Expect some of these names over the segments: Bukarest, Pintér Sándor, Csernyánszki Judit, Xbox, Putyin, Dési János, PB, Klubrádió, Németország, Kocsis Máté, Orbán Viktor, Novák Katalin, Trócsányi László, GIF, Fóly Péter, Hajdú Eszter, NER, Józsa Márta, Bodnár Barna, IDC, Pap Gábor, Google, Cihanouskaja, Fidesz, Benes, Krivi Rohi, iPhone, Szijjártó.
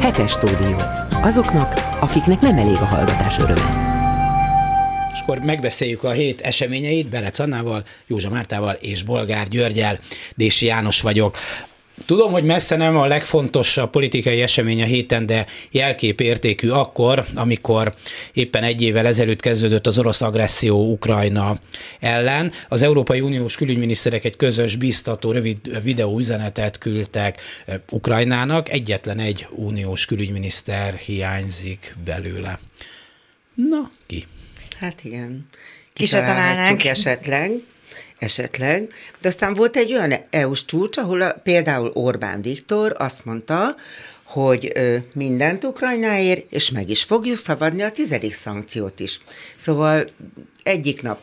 Hetes Stúdió. Azoknak, akiknek nem elég a hallgatás öröme. És akkor megbeszéljük a hét eseményeit Berec Annával, Józsa Mártával és Bolgár Györgyel. Dési János vagyok. Tudom, hogy messze nem a legfontosabb politikai esemény a héten, de jelképértékű akkor, amikor éppen egy évvel ezelőtt kezdődött az orosz agresszió Ukrajna ellen. Az Európai Uniós külügyminiszterek egy közös biztató rövid videóüzenetet küldtek Ukrajnának. Egyetlen egy uniós külügyminiszter hiányzik belőle. Na, ki? Hát igen. Ki se találnánk esetleg, de aztán volt egy olyan EU-s csúcs, ahol például Orbán Viktor azt mondta, hogy mindent Ukrajnáért, és meg is fogjuk szabadni a 10. szankciót is. Szóval egyik nap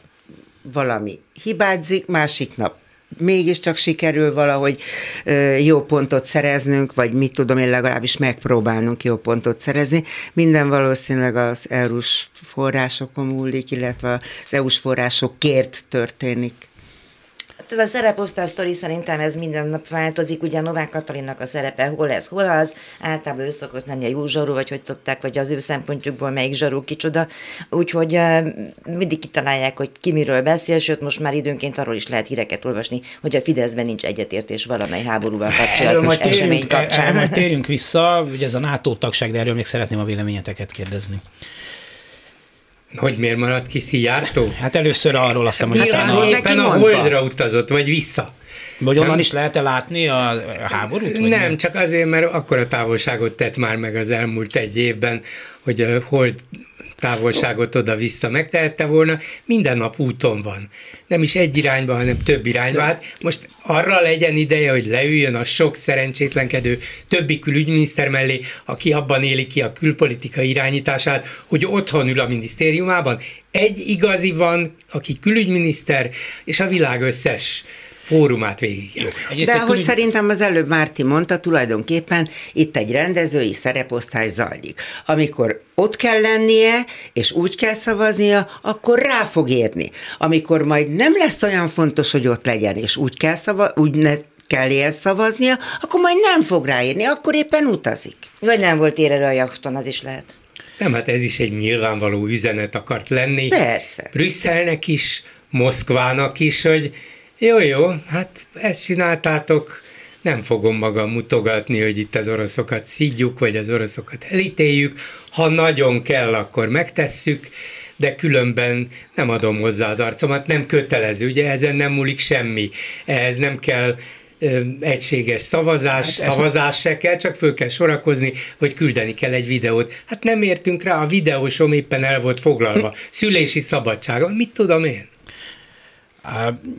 valami hibázik, másik nap mégiscsak sikerül valahogy jó pontot szereznünk, vagy mit tudom én, legalábbis megpróbálnunk jó pontot szerezni. Minden valószínűleg az EU-s forrásokon múlik, illetve az EU-s forrásokért történik. Ez a szereposztás sztori szerintem ez minden nap változik, ugye Novák Katalinnak a szerepe hol ez, hol az, általában ő szokott lenni a jó zsaru, vagy hogy szokták, vagy az ő szempontjukból melyik zsaru kicsoda, úgyhogy mindig kitalálják, hogy ki miről beszél, sőt most már időnként arról is lehet híreket olvasni, hogy a Fideszben nincs egyetértés valamely háborúval kapcsolatos esemény kapcsán. Erről majd térjünk vissza, ugye ez a NATO tagság, de erről még szeretném a véleményeteket kérdezni. Hogy miért maradt ki Szijjártó? Hát először arról azt mondom, hogy éppen a Holdra utazott, vagy vissza. Vagy onnan is lehet-e látni a háborút? Nem, csak azért, mert akkora távolságot tett már meg az elmúlt egy évben, hogy a Hold távolságot oda-vissza megtehette volna. Minden nap úton van. Nem is egy irányba, hanem több irányba. Hát most arra legyen ideje, hogy leüljön a sok szerencsétlenkedő többi külügyminiszter mellé, aki abban éli ki a külpolitika irányítását, hogy otthon ül a minisztériumában. Egy igazi van, aki külügyminiszter, és a világ összes fórumát végig. De ahogy szerintem az előbb Márti mondta, tulajdonképpen itt egy rendezői szereposztály zajlik. Amikor ott kell lennie, és úgy kell szavaznia, akkor rá fog érni. Amikor majd nem lesz olyan fontos, hogy ott legyen, és úgy kell szavaznia, akkor majd nem fog ráérni, akkor éppen utazik. Vagy nem volt érelő a jachton, az is lehet. Nem, hát ez is egy nyilvánvaló üzenet akart lenni. Persze. Brüsszelnek is, Moszkvának is, hogy jó, hát ezt csináltátok, nem fogom magam mutogatni, hogy itt az oroszokat szidjuk, vagy az oroszokat elítéljük, ha nagyon kell, akkor megtesszük, de különben nem adom hozzá az arcomat, nem kötelező, ugye ezen nem múlik semmi, ehhez nem kell egységes szavazás, hát szavazás se kell, csak föl kell sorakozni, vagy küldeni kell egy videót. Hát nem értünk rá, a videósom éppen el volt foglalva, szülési szabadsága, mit tudom én?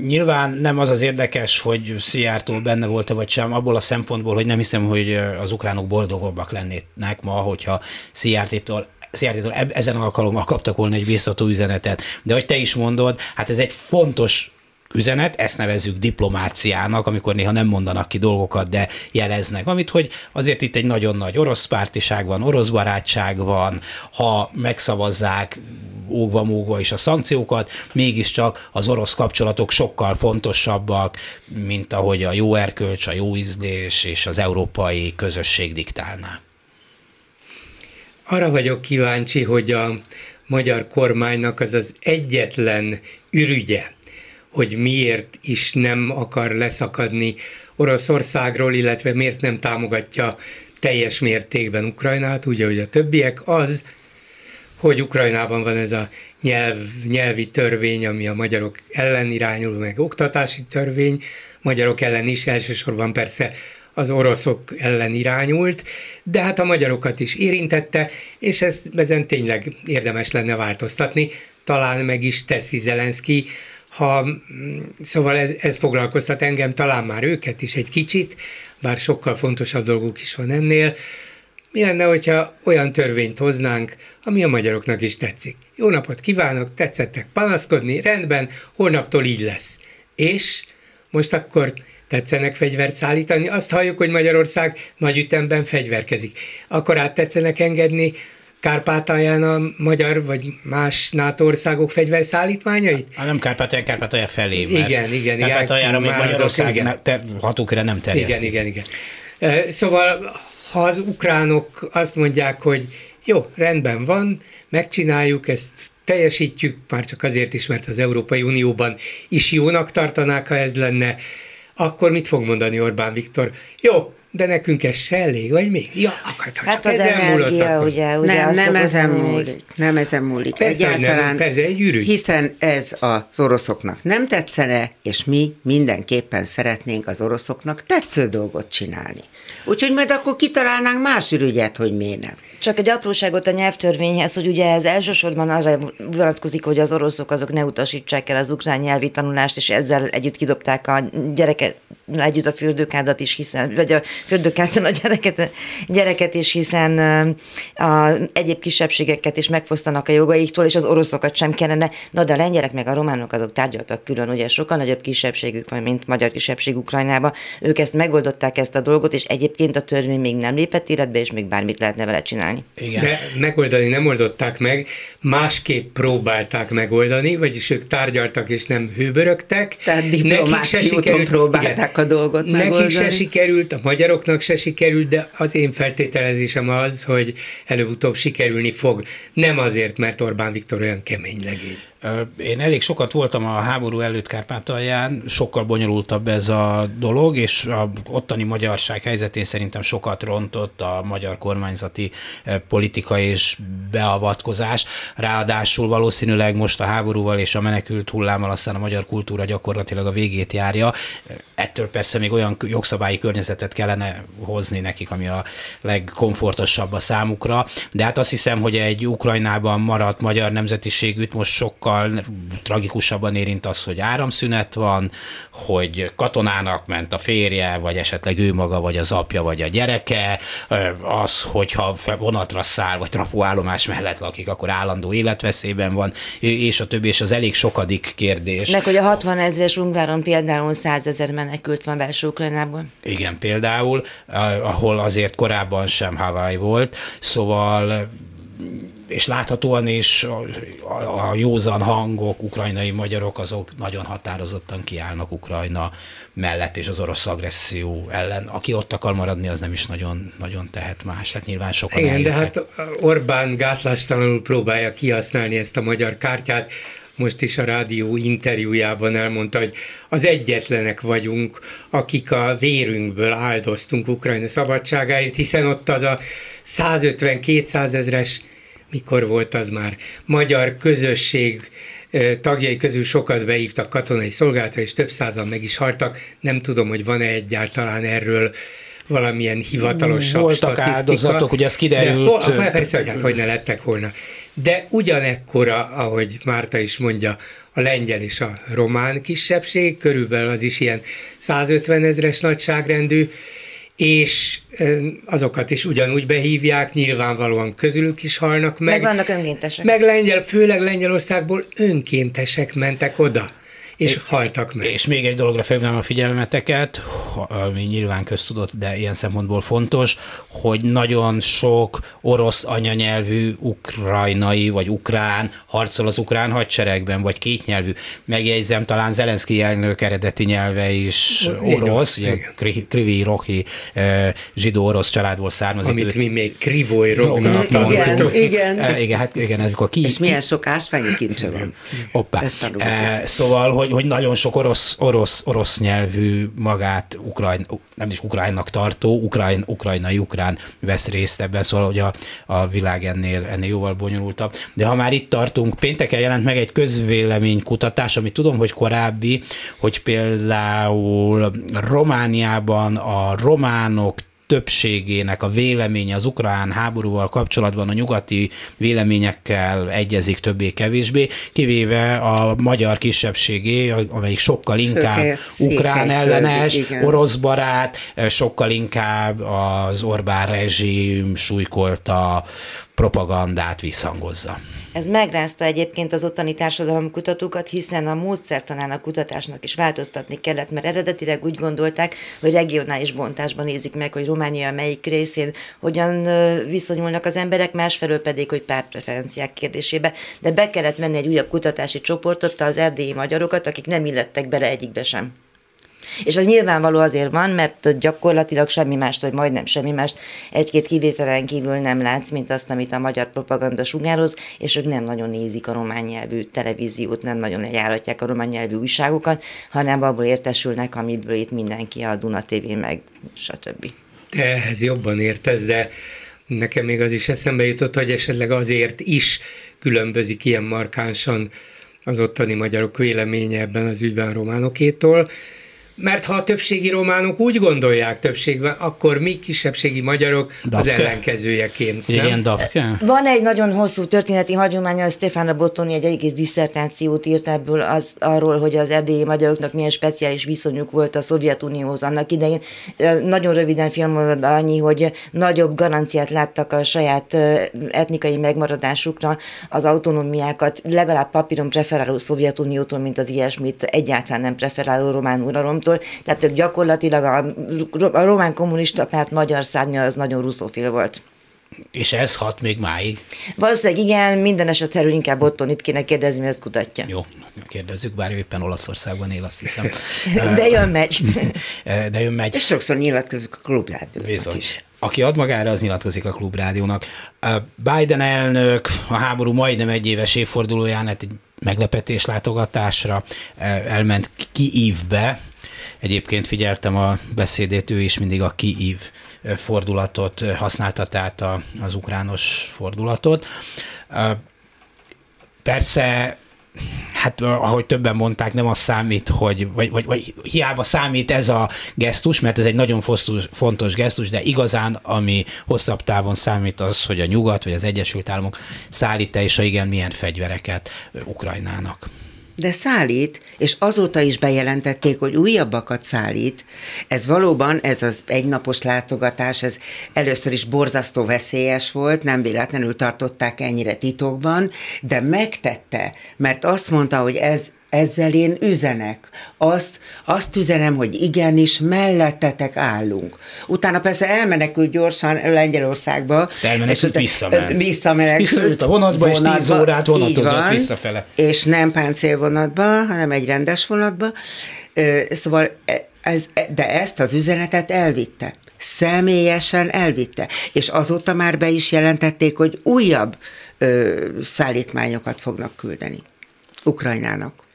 Nyilván nem az az érdekes, hogy Szijjártó benne volt-e vagy sem, abból a szempontból, hogy nem hiszem, hogy az ukránok boldogabbak lennének ma, hogyha Szijjártótól ezen alkalommal kaptak volna egy biztató üzenetet. De hogy te is mondod, hát ez egy fontos üzenet, ezt nevezzük diplomáciának, amikor néha nem mondanak ki dolgokat, de jeleznek. Amit, hogy azért itt egy nagyon nagy orosz pártiság van, orosz barátság van, ha megszavazzák ógva-mógva is a szankciókat, mégiscsak az orosz kapcsolatok sokkal fontosabbak, mint ahogy a jó erkölcs, a jó ízlés és az európai közösség diktálná. Arra vagyok kíváncsi, hogy a magyar kormánynak az az egyetlen ürügye, hogy miért is nem akar leszakadni Oroszországról, illetve miért nem támogatja teljes mértékben Ukrajnát, ugye, hogy a többiek, az, hogy Ukrajnában van ez a nyelvi törvény, ami a magyarok ellen irányul, meg oktatási törvény, magyarok ellen is, elsősorban persze az oroszok ellen irányult, de hát a magyarokat is érintette, és ezen tényleg érdemes lenne változtatni. Talán meg is teszi Zelenszkij, szóval ez foglalkoztat engem, talán már őket is egy kicsit, bár sokkal fontosabb dolguk is van ennél. Mi lenne, hogyha olyan törvényt hoznánk, ami a magyaroknak is tetszik? Jó napot kívánok, tetszettek panaszkodni, rendben, holnaptól így lesz. És most akkor tetszenek fegyvert szállítani? Azt halljuk, hogy Magyarország nagy ütemben fegyverkezik. Akkor át tetszenek engedni Kárpátalján a magyar vagy más NATO országok fegyverszállítmányait? Nem Kárpátalján, Kárpátalja felé. Igen. Kárpátaljára még Magyarország hatóköre nem terjed. Igen. Szóval, ha az ukránok azt mondják, hogy jó, rendben van, megcsináljuk, ezt teljesítjük, már csak azért is, mert az Európai Unióban is jónak tartanák, ha ez lenne, akkor mit fog mondani Orbán Viktor? Jó, de nekünk ez se elég, vagy mi? Ja, hát az energia, ugye nem ezen múlik. Persze, egyáltalán, nem, egy ürügy. Hiszen ez az oroszoknak nem tetszene, és mi mindenképpen szeretnénk az oroszoknak tetsző dolgot csinálni. Úgyhogy majd akkor kitalálnánk más ürügyet, hogy miért nem. Csak egy apróságot a nyelvtörvényhez, hogy ugye ez elsősorban arra vonatkozik, hogy az oroszok azok ne utasítsák el az ukrán nyelvi tanulást, és ezzel együtt kidobták a gyereket, együtt a fürdőkádat is, hiszen, vagy a fürdőkádon a gyereket is, hiszen egyéb kisebbségeket is megfosztanak a jogaiktól, és az oroszokat sem kellene. Na de a lengyelek meg a románok azok tárgyaltak külön, ugye sokkal nagyobb kisebbségük van, mint magyar kisebbség Ukrajnában. Ők ezt megoldották, ezt a dolgot, és egyébként a törvény még nem lépett életbe, és még bármit lehetne vele csinálni. Igen. De megoldani nem oldották meg, másképp próbálták megoldani, vagyis ők tárgyaltak és nem hőbörögtek. Tehát diplomációton próbálták a dolgot megoldani. Nekik se sikerült, a magyaroknak se sikerült, de az én feltételezésem az, hogy előbb-utóbb sikerülni fog. Nem azért, mert Orbán Viktor olyan kemény legény. Én elég sokat voltam a háború előtt Kárpátalján, sokkal bonyolultabb ez a dolog, és a ottani magyarság helyzetén szerintem sokat rontott a magyar kormányzati politika és beavatkozás. Ráadásul valószínűleg most a háborúval és a menekült hullámmal aztán a magyar kultúra gyakorlatilag a végét járja. Ettől persze még olyan jogszabályi környezetet kellene hozni nekik, ami a legkomfortosabb a számukra, de hát azt hiszem, hogy egy Ukrajnában maradt magyar nemzetiségűt most sokkal tragikusabban érint az, hogy áramszünet van, hogy katonának ment a férje, vagy esetleg ő maga, vagy az apja, vagy a gyereke, az, hogyha vonatra száll, vagy trafóállomás mellett lakik, akkor állandó életveszélyben van, és a többi, és az elég sokadik kérdés. Meg, hogy a 60 000-es Ungváron például 100 000 menekült van belső Ukrajnából. Igen, például, ahol azért korábban sem Hawaii volt, szóval és láthatóan is a józan hangok, ukrajnai magyarok, azok nagyon határozottan kiállnak Ukrajna mellett és az orosz agresszió ellen. Aki ott akar maradni, az nem is nagyon, nagyon tehet más. Hát nyilván sokan eljöttek. Igen, de hát Orbán gátlástalanul próbálja kihasználni ezt a magyar kártyát. Most is a rádió interjújában elmondta, hogy az egyetlenek vagyunk, akik a vérünkből áldoztunk Ukrajna szabadságáért, hiszen ott az a 150-200 000-es, mikor volt az már, magyar közösség tagjai közül sokat beívtak katonai szolgálatra, és több százan meg is haltak. Nem tudom, hogy van-e egyáltalán erről valamilyen hivatalosabb voltak statisztika. Voltak áldozatok, ugye ez kiderült. De, persze, hogy hát hogy ne lettek volna. De ugyanekkora, ahogy Márta is mondja, a lengyel és a román kisebbség, körülbelül az is ilyen 150 000-es nagyságrendű, és azokat is ugyanúgy behívják, nyilvánvalóan közülük is halnak meg. Meg vannak önkéntesek. Meg főleg Lengyelországból önkéntesek mentek oda, és haltak meg. És még egy dologra felhívnám a figyelmeteket, ami nyilván köztudott, de ilyen szempontból fontos, hogy nagyon sok orosz anyanyelvű ukrajnai vagy ukrán harcol az ukrán hadseregben, vagy kétnyelvű. Megjegyzem, talán Zelenszkij elnök eredeti nyelve is orosz, ugye Krivi Rohi zsidó-orosz családból származik. Amit mi még Krivoj Rohnak mondtunk. Igen, hát igen. Amikor és milyen sok ásványi kincse van. Hoppá. Szóval, hogy nagyon sok orosz nyelvű magát nem is ukránnak tartó, ukrajnai ukrán vesz részt ebben, szóval hogy a világ ennél jóval bonyolultabb. De ha már itt tartunk, pénteken jelent meg egy közvéleménykutatás, amit tudom, hogy korábbi, hogy például Romániában a románok többségének a véleménye az ukrán háborúval kapcsolatban a nyugati véleményekkel egyezik többé-kevésbé, kivéve a magyar kisebbségé, amelyik sokkal inkább ukrán ellenes, orosz barát, sokkal inkább az Orbán rezsim súlykolta propagandát visszhangozza. Ez megrázta egyébként az ottani társadalomkutatókat, hiszen a módszertanán a kutatásnak is változtatni kellett, mert eredetileg úgy gondolták, hogy regionális bontásban nézik meg, hogy Románia melyik részén hogyan viszonyulnak az emberek, másfelől pedig, hogy pártpreferenciák kérdésébe, de be kellett venni egy újabb kutatási csoportot, az erdélyi magyarokat, akik nem illettek bele egyikbe sem. És az nyilvánvaló azért van, mert gyakorlatilag semmi mást, vagy majdnem semmi mást egy-két kivételen kívül nem látsz, mint azt, amit a magyar propaganda sugároz, és ők nem nagyon nézik a román nyelvű televíziót, nem nagyon lejáratják a román nyelvű újságokat, hanem abból értesülnek, amiből itt mindenki a Duna TV, meg stb. Te ehhez jobban értesz, de nekem még az is eszembe jutott, hogy esetleg azért is különbözik ilyen markánsan az ottani magyarok véleménye ebben az ügyben a románokétól, mert ha a többségi románok úgy gondolják többségben, akkor mi kisebbségi magyarok Dafke. Az ellenkezőjeként. Igen, Dafke. Van egy nagyon hosszú történeti hagyománya, Stefano Bottoni egy egész disszertációt írt ebből arról, hogy az erdélyi magyaroknak milyen speciális viszonyuk volt a Szovjetunióhoz annak idején. Nagyon röviden filmolva annyi, hogy nagyobb garanciát láttak a saját etnikai megmaradásukra, az autonómiákat legalább papíron preferáló Szovjetuniótól, mint az ilyesmit egyáltalán nem preferáló román uralomtól. Tehát ők gyakorlatilag a román kommunista párt magyar szárnya az nagyon russzofil volt. És ez hat még máig? Valószínűleg igen, minden esetről inkább Bottonit kéne kérdezni, ezt kutatja. Jó, kérdezzük, bár éppen Olaszországban él, azt hiszem. De jön megy. De jön megy. És sokszor nyilatkozik a klubrádiónak is. Aki ad magára, az nyilatkozik a klubrádiónak. Biden elnök a háború majdnem egyéves évfordulóján egy meglepetés látogatásra elment Kijivbe. Egyébként figyeltem a beszédét, ő is mindig a Kijiv fordulatot használta, tehát az ukrános fordulatot. Persze, hát ahogy többen mondták, nem az számít, hogy, vagy hiába számít ez a gesztus, mert ez egy nagyon fontos gesztus, de igazán, ami hosszabb távon számít az, hogy a Nyugat vagy az Egyesült Államok szállít-e, és ha igen, milyen fegyvereket Ukrajnának. De szállít, és azóta is bejelentették, hogy újabbakat szállít. Ez valóban, ez az egynapos látogatás, ez először is borzasztó veszélyes volt, nem véletlenül tartották ennyire titokban, de megtette, mert azt mondta, hogy ezzel én üzenek. Azt üzenem, hogy igenis, mellettetek állunk. Utána persze elmenekült gyorsan Lengyelországba. Elmenekült visszamenekült. Visszajött a vonatba, és 10 órát vonatozott visszafele. És nem páncélvonatba, hanem egy rendes vonatba. Szóval, de ezt az üzenetet elvitte. Személyesen elvitte. És azóta már be is jelentették, hogy újabb szállítmányokat fognak küldeni Ukrajnának.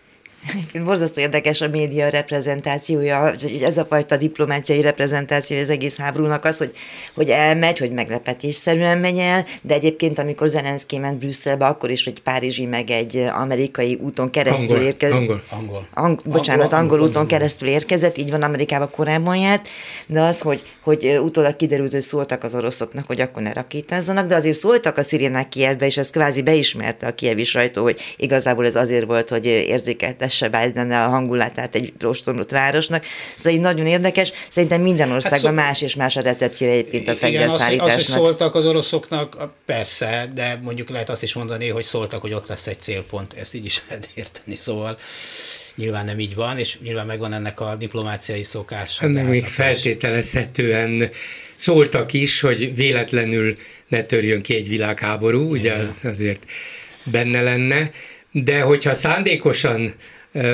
Borzasztó érdekes a média reprezentációja, ez a fajta diplomáciai reprezentációja az egész háborúnak az, hogy elmegy, hogy meglepetésszerűen megy el, de egyébként amikor Zelenszkij ment Brüsszelbe, akkor is, hogy párizsi meg egy amerikai úton keresztül érkezett. Angol úton keresztül érkezett, így van, Amerikában korábban járt, de az, hogy utólag kiderült, hogy szóltak az oroszoknak, hogy akkor ne rakétázzanak, de azért szóltak a szirénák Kijevbe, és ez kvázi beismerte a kijevi sajtó, hogy igazából ez azért volt, hogy érzékeltes se Biden-nel a hangulatát egy rostromlott városnak. Ez így nagyon érdekes. Szerintem minden országban más és más a recepció egyébként a fegyverszállításnak. Igen, azt is szóltak az oroszoknak, persze, de mondjuk lehet azt is mondani, hogy szóltak, hogy ott lesz egy célpont. Ezt így is lehet érteni, szóval nyilván nem így van, és nyilván megvan ennek a diplomáciai szokás. Ennek még feltételezhetően szóltak is, hogy véletlenül ne törjön ki egy világháború, ugye az azért benne lenne, de hogyha szándékosan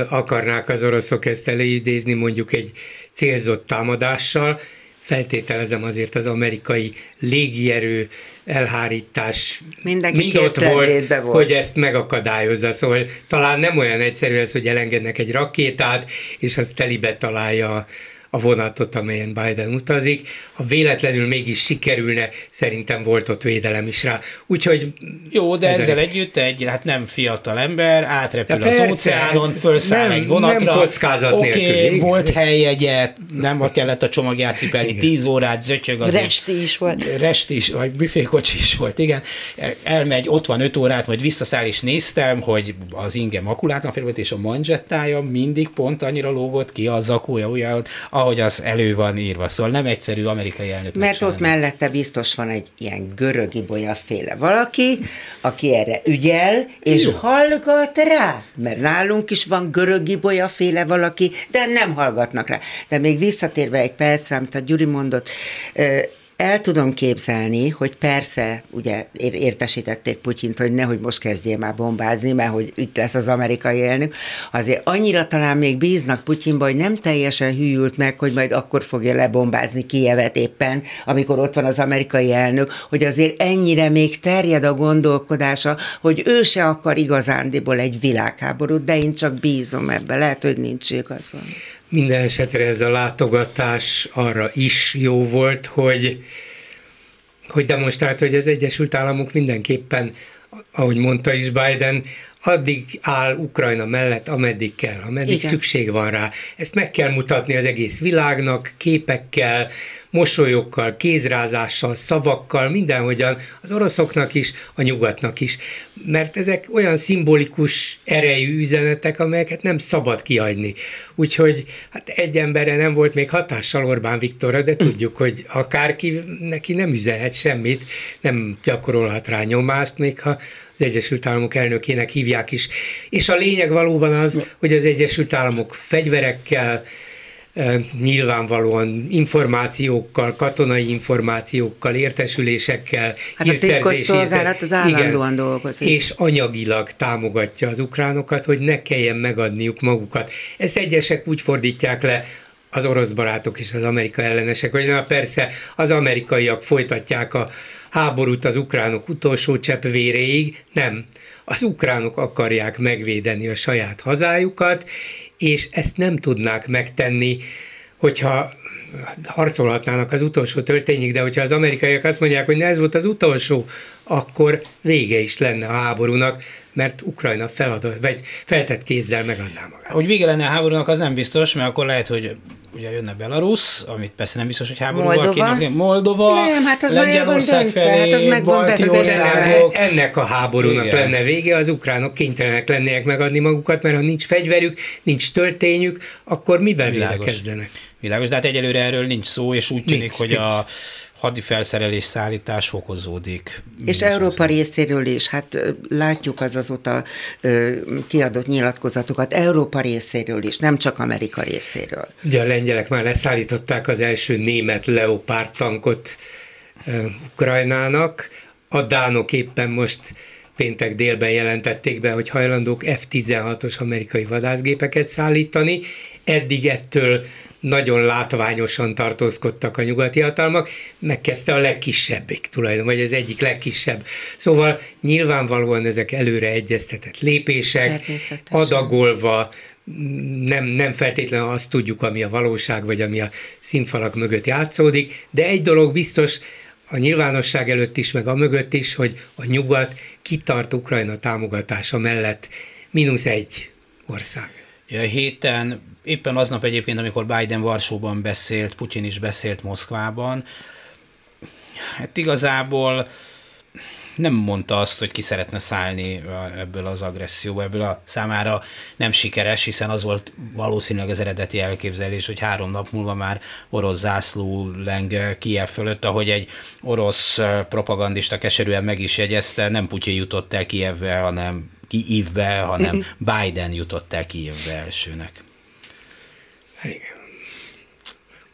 akarnák az oroszok ezt előidézni mondjuk egy célzott támadással, feltételezem azért az amerikai légierő elhárítás mind ott volt, hogy ezt megakadályozza. Szóval talán nem olyan egyszerű ez, hogy elengednek egy rakétát, és az telibe találja a vonatot, amelyen Biden utazik. Ha véletlenül mégis sikerülne, szerintem volt ott védelem is rá. Úgyhogy... Jó, de ezzel együtt egy nem fiatal ember átrepül az óceánon, felszáll egy vonatra. Nem kockázat nélkül. Oké, volt helyjegyet, nem kellett a csomagját cipelni, 10 órát zötyög azért. Resti is volt, vagy büfékocsi is volt, igen. Elmegy, ott van 5 órát, majd visszaszáll, és néztem, hogy az inge makulátlan fél volt, és a manzsettája mindig pont annyira lógott ki a zakója ujjához, ahogy az elő van írva. Szóval nem egyszerű amerikai elnök. Mert ott mellette biztos van egy ilyen görögibolyaféle valaki, aki erre ügyel, és hallgat rá. Mert nálunk is van görögibolyaféle valaki, de nem hallgatnak rá. De még visszatérve egy perc, amit a Gyuri mondott, El tudom képzelni, hogy persze, ugye értesítették Putyint, hogy nehogy most kezdjél már bombázni, mert hogy itt lesz az amerikai elnök. Azért annyira talán még bíznak Putyinba, hogy nem teljesen hűült meg, hogy majd akkor fogja lebombázni Kijevet éppen, amikor ott van az amerikai elnök, hogy azért ennyire még terjed a gondolkodása, hogy ő se akar igazándiból egy világháborút, de én csak bízom ebbe, lehet, hogy nincs igazam. Minden esetre ez a látogatás arra is jó volt, hogy demonstrált, hogy az Egyesült Államok mindenképpen, ahogy mondta is Biden, addig áll Ukrajna mellett, ameddig kell, ameddig igen, szükség van rá. Ezt meg kell mutatni az egész világnak, képekkel, mosolyokkal, kézrázással, szavakkal, mindenhogyan, az oroszoknak is, a nyugatnak is. Mert ezek olyan szimbolikus erejű üzenetek, amelyeket nem szabad kiadni. Úgyhogy hát egy emberre nem volt még hatással Orbán Viktorra, de tudjuk, hogy akárki neki nem üzenhet semmit, nem gyakorolhat rá nyomást, még ha az Egyesült Államok elnökének hívják is. És a lényeg valóban az, hogy az Egyesült Államok fegyverekkel, nyilvánvalóan információkkal, katonai információkkal, értesülésekkel, hírszerzésével, az állandóan dolgozik. És anyagilag támogatja az ukránokat, hogy ne kelljen megadniuk magukat. Ezt egyesek úgy fordítják le, az orosz barátok és az amerikai ellenesek, hogy na persze az amerikaiak folytatják a háborút az ukránok utolsó csepp véréig, nem. Az ukránok akarják megvédeni a saját hazájukat, és ezt nem tudnák megtenni, hogyha harcolhatnának az utolsó történik, de hogyha az amerikaiak azt mondják, hogy ne ez volt az utolsó, akkor vége is lenne a háborúnak, mert Ukrajna feltett kézzel megadná magát. Hogy vége lenne a háborúnak, az nem biztos, mert akkor lehet, hogy ugye jönne Belarusz, amit persze nem biztos, hogy háborúval kéne. Moldova, Lengyelország felé, balti országok. Ennek a háborúnak igen, lenne vége, az ukránok kénytelenek lennének megadni magukat, mert ha nincs fegyverük, nincs történjük, akkor mivel védekezzenek? Világos, de hát egyelőre erről nincs szó, és úgy tűnik, hogy a hadifelszerelés szállítás fokozódik. És Európa részéről is, hát látjuk az azóta kiadott nyilatkozatokat Európa részéről is, nem csak Amerika részéről. Ugye a lengyelek már leszállították az első német Leopard tankot Ukrajnának, a dánok éppen most péntek délben jelentették be, hogy hajlandók F-16-os amerikai vadászgépeket szállítani, eddig ettől nagyon látványosan tartózkodtak a nyugati hatalmak, megkezdte a legkisebbik tulajdonképpen, vagy az egyik legkisebb. Szóval nyilvánvalóan ezek előre egyeztetett lépések, adagolva, nem feltétlenül azt tudjuk, ami a valóság, vagy ami a színfalak mögött játszódik, de egy dolog biztos, a nyilvánosság előtt is, meg a mögött is, hogy a nyugat kitart Ukrajna támogatása mellett -1 ország. Ja, héten, éppen aznap egyébként, amikor Biden Varsóban beszélt, Putyin is beszélt Moszkvában, hát igazából nem mondta azt, hogy ki szeretne szállni ebből az agresszióból, ebből a számára nem sikeres, hiszen az volt valószínűleg az eredeti elképzelés, hogy 3 nap múlva már orosz zászló leng Kijev fölött, ahogy egy orosz propagandista keserűen meg is jegyezte, nem Putyin jutott el Kijevbe, hanem Biden jutott el Kijevbe elsőnek.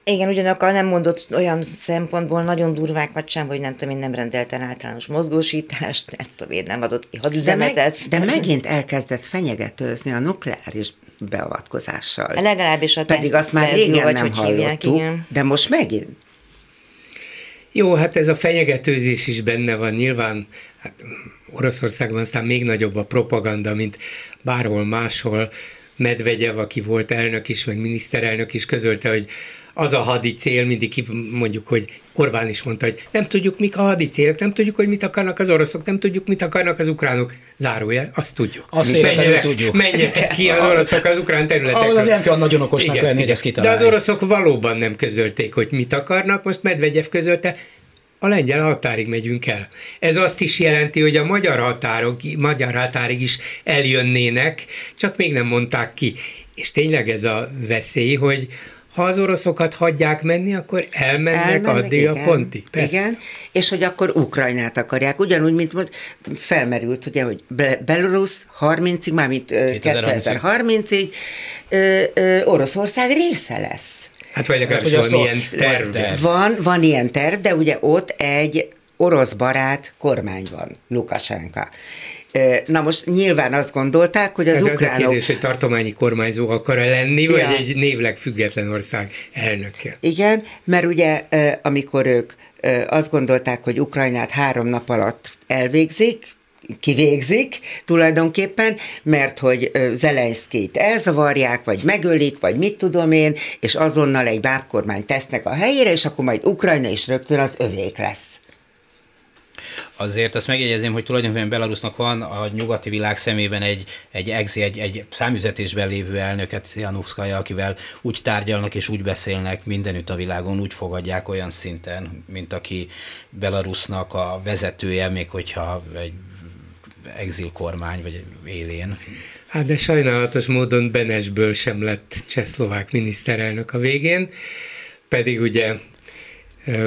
Igen, ugyanakkor nem mondott olyan szempontból nagyon durvákat sem, hogy nem tudom én, nem rendelt el általános mozgósítást, nem tudom én, nem adott ki hadüzemetet. De megint elkezdett fenyegetőzni a nukleáris beavatkozással. Legalábbis a pedig azt már régen nem hallottuk, de most megint. Jó, hát ez a fenyegetőzés is benne van nyilván. Hát Oroszországban aztán még nagyobb a propaganda, mint bárhol máshol. Medvegyev, aki volt elnök is, meg miniszterelnök is közölte, hogy az a hadi cél, mindig mondjuk, hogy Orbán is mondta, hogy nem tudjuk, mik a hadi célok, nem tudjuk, hogy mit akarnak az oroszok, nem tudjuk, mit akarnak az ukránok. Zárójel, azt tudjuk. Azt tudjuk. Menjenek ki az oroszok az ukrán területekről. Ahhoz nem kell nagyon okosnak lenni, hogy ezt kitalálni. De az oroszok valóban nem közölték, hogy mit akarnak, most Medvegyev közölte, a lengyel határig megyünk el. Ez azt is jelenti, hogy a magyar határig is eljönnének, csak még nem mondták ki. És tényleg ez a veszély, hogy ha az oroszokat hagyják menni, akkor elmennek addig igen, a pontig. Persze. Igen, és hogy akkor Ukrajnát akarják. Ugyanúgy, mint most felmerült, ugye, hogy Belarus 30-ig, mármint 2030-ig Oroszország része lesz. Hát vagy legalábbis hát, van ilyen terv. Van ilyen terv, de ugye ott egy orosz barát kormány van, Lukasenka. Na most nyilván azt gondolták, hogy az ukránok... Ez a kérdés, hogy tartományi kormányzó akar lenni, vagy egy névleg független ország elnöke. Igen, mert ugye amikor ők azt gondolták, hogy Ukrajnát 3 nap alatt kivégzik tulajdonképpen, mert hogy Zelenszkijt elzavarják, vagy megölik, vagy mit tudom én, és azonnal egy bábkormány tesznek a helyére, és akkor majd Ukrajna is rögtön az övék lesz. Azért azt megjegyezném, hogy tulajdonképpen Belarusnak van a nyugati világ szemében egy számüzetésben lévő elnöket, Cihanouskaja, akivel úgy tárgyalnak és úgy beszélnek mindenütt a világon, úgy fogadják olyan szinten, mint aki Belarusnak a vezetője, még hogyha egy exilkormány vagy élén. Hát de sajnálatos módon Benesből sem lett csehszlovák miniszterelnök a végén, pedig ugye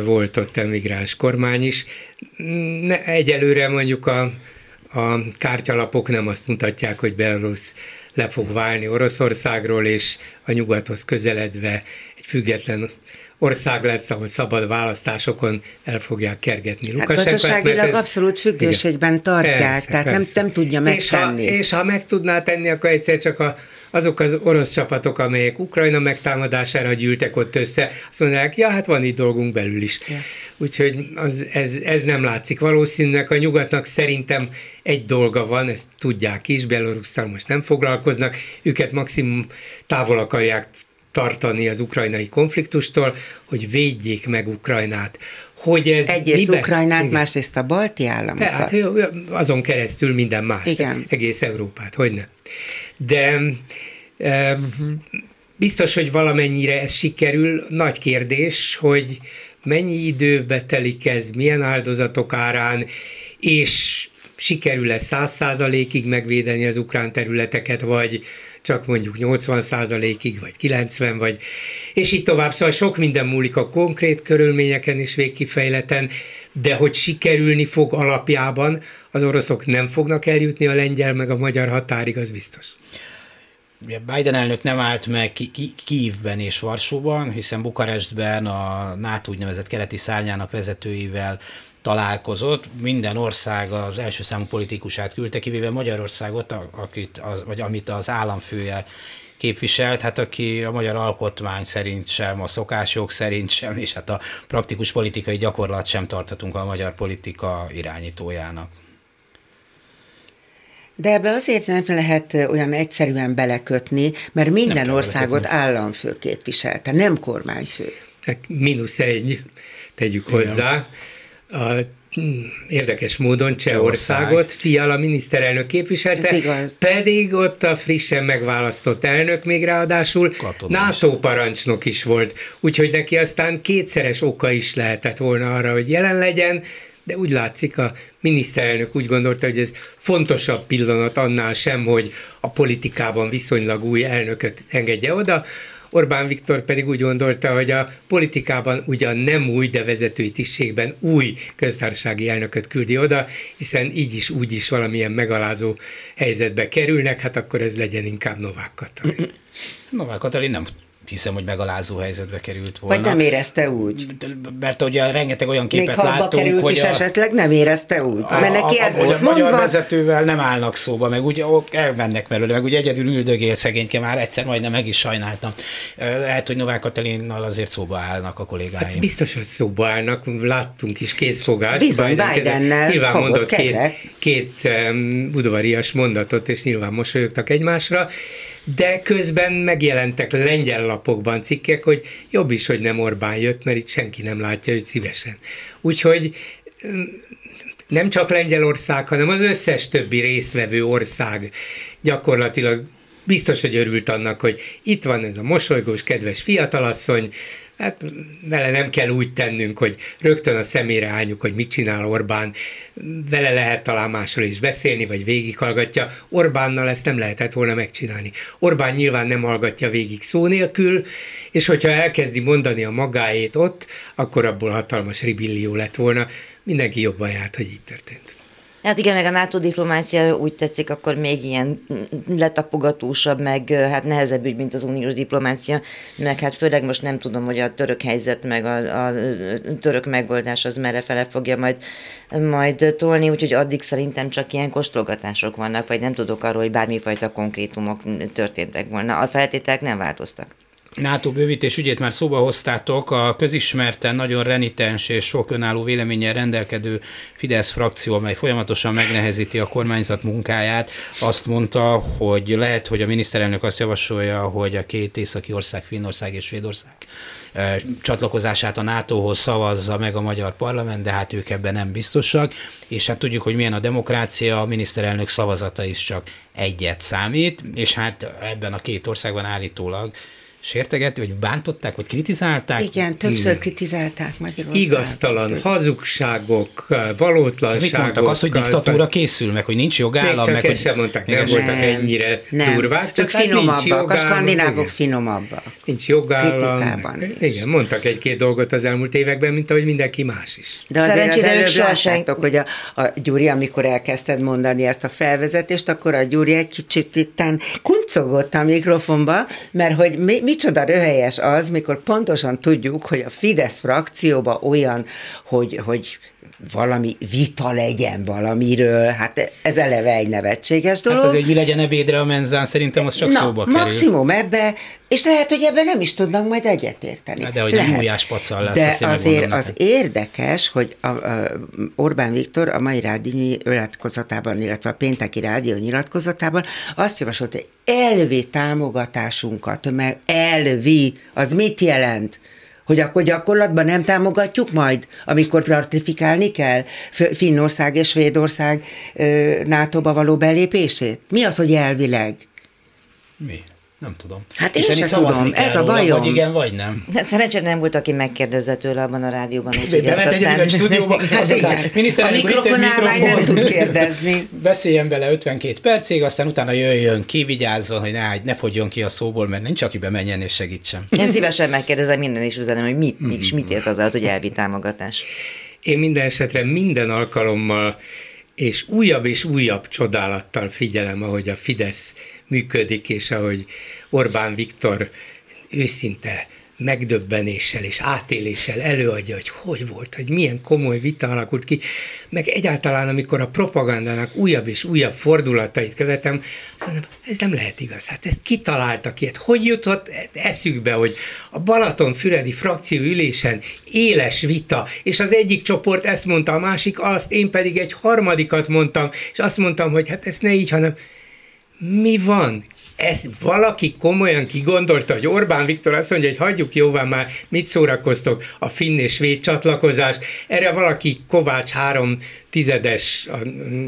volt ott emigráns kormány is. Egyelőre mondjuk a kártyalapok nem azt mutatják, hogy Belarus le fog válni Oroszországról, és a nyugathoz közeledve egy független ország lesz, ahol szabad választásokon el fogják kergetni Lukasenkát. Hát gazdaságilag abszolút függőségben tartják, persze, tehát persze. Nem tudja megtenni. És ha meg tudná tenni, akkor egyszer csak azok az orosz csapatok, amelyek Ukrajna megtámadására gyűltek ott össze, azt mondják, ja, hát van itt dolgunk belül is. Ja. Úgyhogy ez nem látszik valószínűnek. A nyugatnak szerintem egy dolga van, ezt tudják is, Belarusszal most nem foglalkoznak, őket maximum távol akarják tartani az ukrajnai konfliktustól, hogy védjék meg Ukrajnát. Hogy ez egyrészt miben? Ukrajnát, igen. Másrészt a balti államokat. Hát azon keresztül minden más. Igen. Egész Európát, hogyne. De biztos, hogy valamennyire ez sikerül. Nagy kérdés, hogy mennyi időbe telik ez, milyen áldozatok árán, és sikerül-e 100%-ig megvédeni az ukrán területeket, vagy csak mondjuk 80%-ig, vagy 90%, vagy... És így tovább, szóval sok minden múlik a konkrét körülményeken és végkifejleten, de hogy sikerülni fog alapjában, az oroszok nem fognak eljutni a lengyel meg a magyar határig, az biztos. Biden elnök nem állt meg Kijevben és Varsóban, hiszen Bukarestben a NATO úgynevezett keleti szárnyának vezetőivel találkozott, minden ország az első számú politikusát küldte, kivéve Magyarországot, amit az államfője képviselt, hát aki a magyar alkotmány szerint sem, a szokások szerint sem, és hát a praktikus politikai gyakorlat sem tartatunk a magyar politika irányítójának. De ebbe azért nem lehet olyan egyszerűen belekötni, mert minden országot államfő képviselte, nem kormányfő. -1, tegyük hozzá. Érdekes módon Csehországot Fiala miniszterelnök képviselte, pedig ott a frissen megválasztott elnök még ráadásul NATO parancsnok is volt, úgyhogy neki aztán kétszeres oka is lehetett volna arra, hogy jelen legyen, de úgy látszik, a miniszterelnök úgy gondolta, hogy ez fontosabb pillanat annál sem, hogy a politikában viszonylag új elnököt engedje oda, Orbán Viktor pedig úgy gondolta, hogy a politikában ugyan nem új, de vezetői tisztségben új köztársasági elnököt küldi oda, hiszen így is, úgy is valamilyen megalázó helyzetbe kerülnek, hát akkor ez legyen inkább Novák Katalin. Novák Katalin nem hiszem, hogy megalázó helyzetbe került volna. Vagy nem érezte úgy. Mert ugye rengeteg olyan képet láttunk, került, hogy... Még esetleg nem érezte úgy. Mert neki ez volt mondva. A magyar vezetővel nem állnak szóba, meg úgy elmennek belőle, meg úgy egyedül üldögél szegényke, már egyszer majdnem meg is sajnáltam. Lehet, hogy Novák Katalinnal azért szóba állnak a kollégáim. Hát biztos, hogy szóba állnak, láttunk is készfogást. Bizony, Bidennel fogott kezet. Két udvarias mondatot, és nyilván mosolyogtak egymásra. De közben megjelentek lengyel lapokban cikkek, hogy jobb is, hogy nem Orbán jött, mert itt senki nem látja őt szívesen. Úgyhogy nem csak Lengyelország, hanem az összes többi résztvevő ország gyakorlatilag biztos, hogy örült annak, hogy itt van ez a mosolygós, kedves fiatalasszony, hát vele nem kell úgy tennünk, hogy rögtön a szemére álljuk, hogy mit csinál Orbán, vele lehet talán másról is beszélni, vagy végighallgatja. Orbánnal ezt nem lehetett volna megcsinálni. Orbán nyilván nem hallgatja végig szó nélkül, és hogyha elkezdi mondani a magáét ott, akkor abból hatalmas ribillió lett volna. Mindenki jobban járt, hogy így történt. Hát igen, meg a NATO diplomácia úgy tetszik, akkor még ilyen letapogatósabb, meg hát nehezebb ügy, mint az uniós diplomácia, meg hát főleg most nem tudom, hogy a török helyzet, meg a török megoldás az merrefele fogja majd tolni, úgyhogy addig szerintem csak ilyen kóstolgatások vannak, vagy nem tudok arról, hogy bármifajta konkrétumok történtek volna. A feltételek nem változtak. NATO bővítés ügyét már szóba hoztátok, a közismerten nagyon renitens és sok önálló véleménnyel rendelkedő Fidesz frakció, amely folyamatosan megnehezíti a kormányzat munkáját, azt mondta, hogy lehet, hogy a miniszterelnök azt javasolja, hogy a két északi ország, Finnország és Svédország csatlakozását a NATO-hoz szavazza meg a magyar parlament, de hát ők ebben nem biztosak, és hát tudjuk, hogy milyen a demokrácia, a miniszterelnök szavazata is csak egyet számít, és hát ebben a két országban állítólag sértegették, vagy bántották, vagy kritizálták? Igen, többször kritizálták Magyarországot. Igaztalan hazugságok, valótlanságok. Mit mondtak? Azt, hogy diktatúra készül, meg hogy nincs jogállam. Még csak ezt sem mondták, nem voltak ennyire durvák. Csak finomabbak, a skandinávok finomabbak. Nincs jogállam. Igen, mondtak egy-két dolgot az elmúlt években, mint ahogy mindenki más is. De szerencsére ők láttátok, hogy a Gyuri, amikor elkezdted mondani ezt a felvezetést, akkor a Gyuri egy kicsit ittán kuncogott a mikrofonba, mert hogy micsoda röhelyes az, mikor pontosan tudjuk, hogy a Fidesz frakcióban olyan, hogy valami vita legyen valamiről, hát ez eleve egy nevetséges dolog. Hát azért, hogy mi legyen ebédre a menzán, szerintem az csak szóba kerül. Maximum ebbe, és lehet, hogy ebben nem is tudnak majd egyetérteni. De hogy egy újás pacal lesz. De azért az érdekes, hogy Orbán Viktor a mai rádió nyilatkozatában, illetve a pénteki rádió nyilatkozatában azt javasolta, hogy elvi támogatásunkat, mert elvi, az mit jelent? Hogy akkor gyakorlatban nem támogatjuk majd, amikor ratifikálni kell Finnország és Svédország NATO-ba való belépését? Mi az, hogy elvileg? Mi? Nem tudom. Hát én sem tudom, ez a bajom. Vagy igen, vagy nem. Szerencsére nem volt, aki megkérdezett tőle abban a rádióban, úgyhogy ezt aztán... De stúdióban, a mikrofonálvány nem tud kérdezni. Beszéljen bele 52 percig, aztán utána jöjjön ki, vigyázzon, hogy ne fogjon ki a szóból, mert nincs, aki bemenjen és segítsen. Én szívesen megkérdezem minden is üzenem, hogy mit ért az alatt, hogy elvi támogatás. Én minden esetre minden alkalommal és újabb csodálattal figyelem, ahogy a Fidesz működik, és ahogy Orbán Viktor őszinte megdöbbenéssel és átéléssel előadja, hogy hogy volt, hogy milyen komoly vita alakult ki, meg egyáltalán, amikor a propagandának újabb és újabb fordulatait követem, azt mondom, ez nem lehet igaz, hát ezt kitaláltak ilyet, hogy jutott eszükbe, hogy a Balatonfüredi frakció ülésen éles vita, és az egyik csoport ezt mondta, a másik azt, én pedig egy harmadikat mondtam, és azt mondtam, hogy hát ezt ne így, hanem mi van? Ezt valaki komolyan kigondolta, hogy Orbán Viktor azt mondja, hogy hagyjuk jóvá már, mit szórakoztok, a finn és svéd csatlakozást. Erre valaki Kovács 3 tizedes,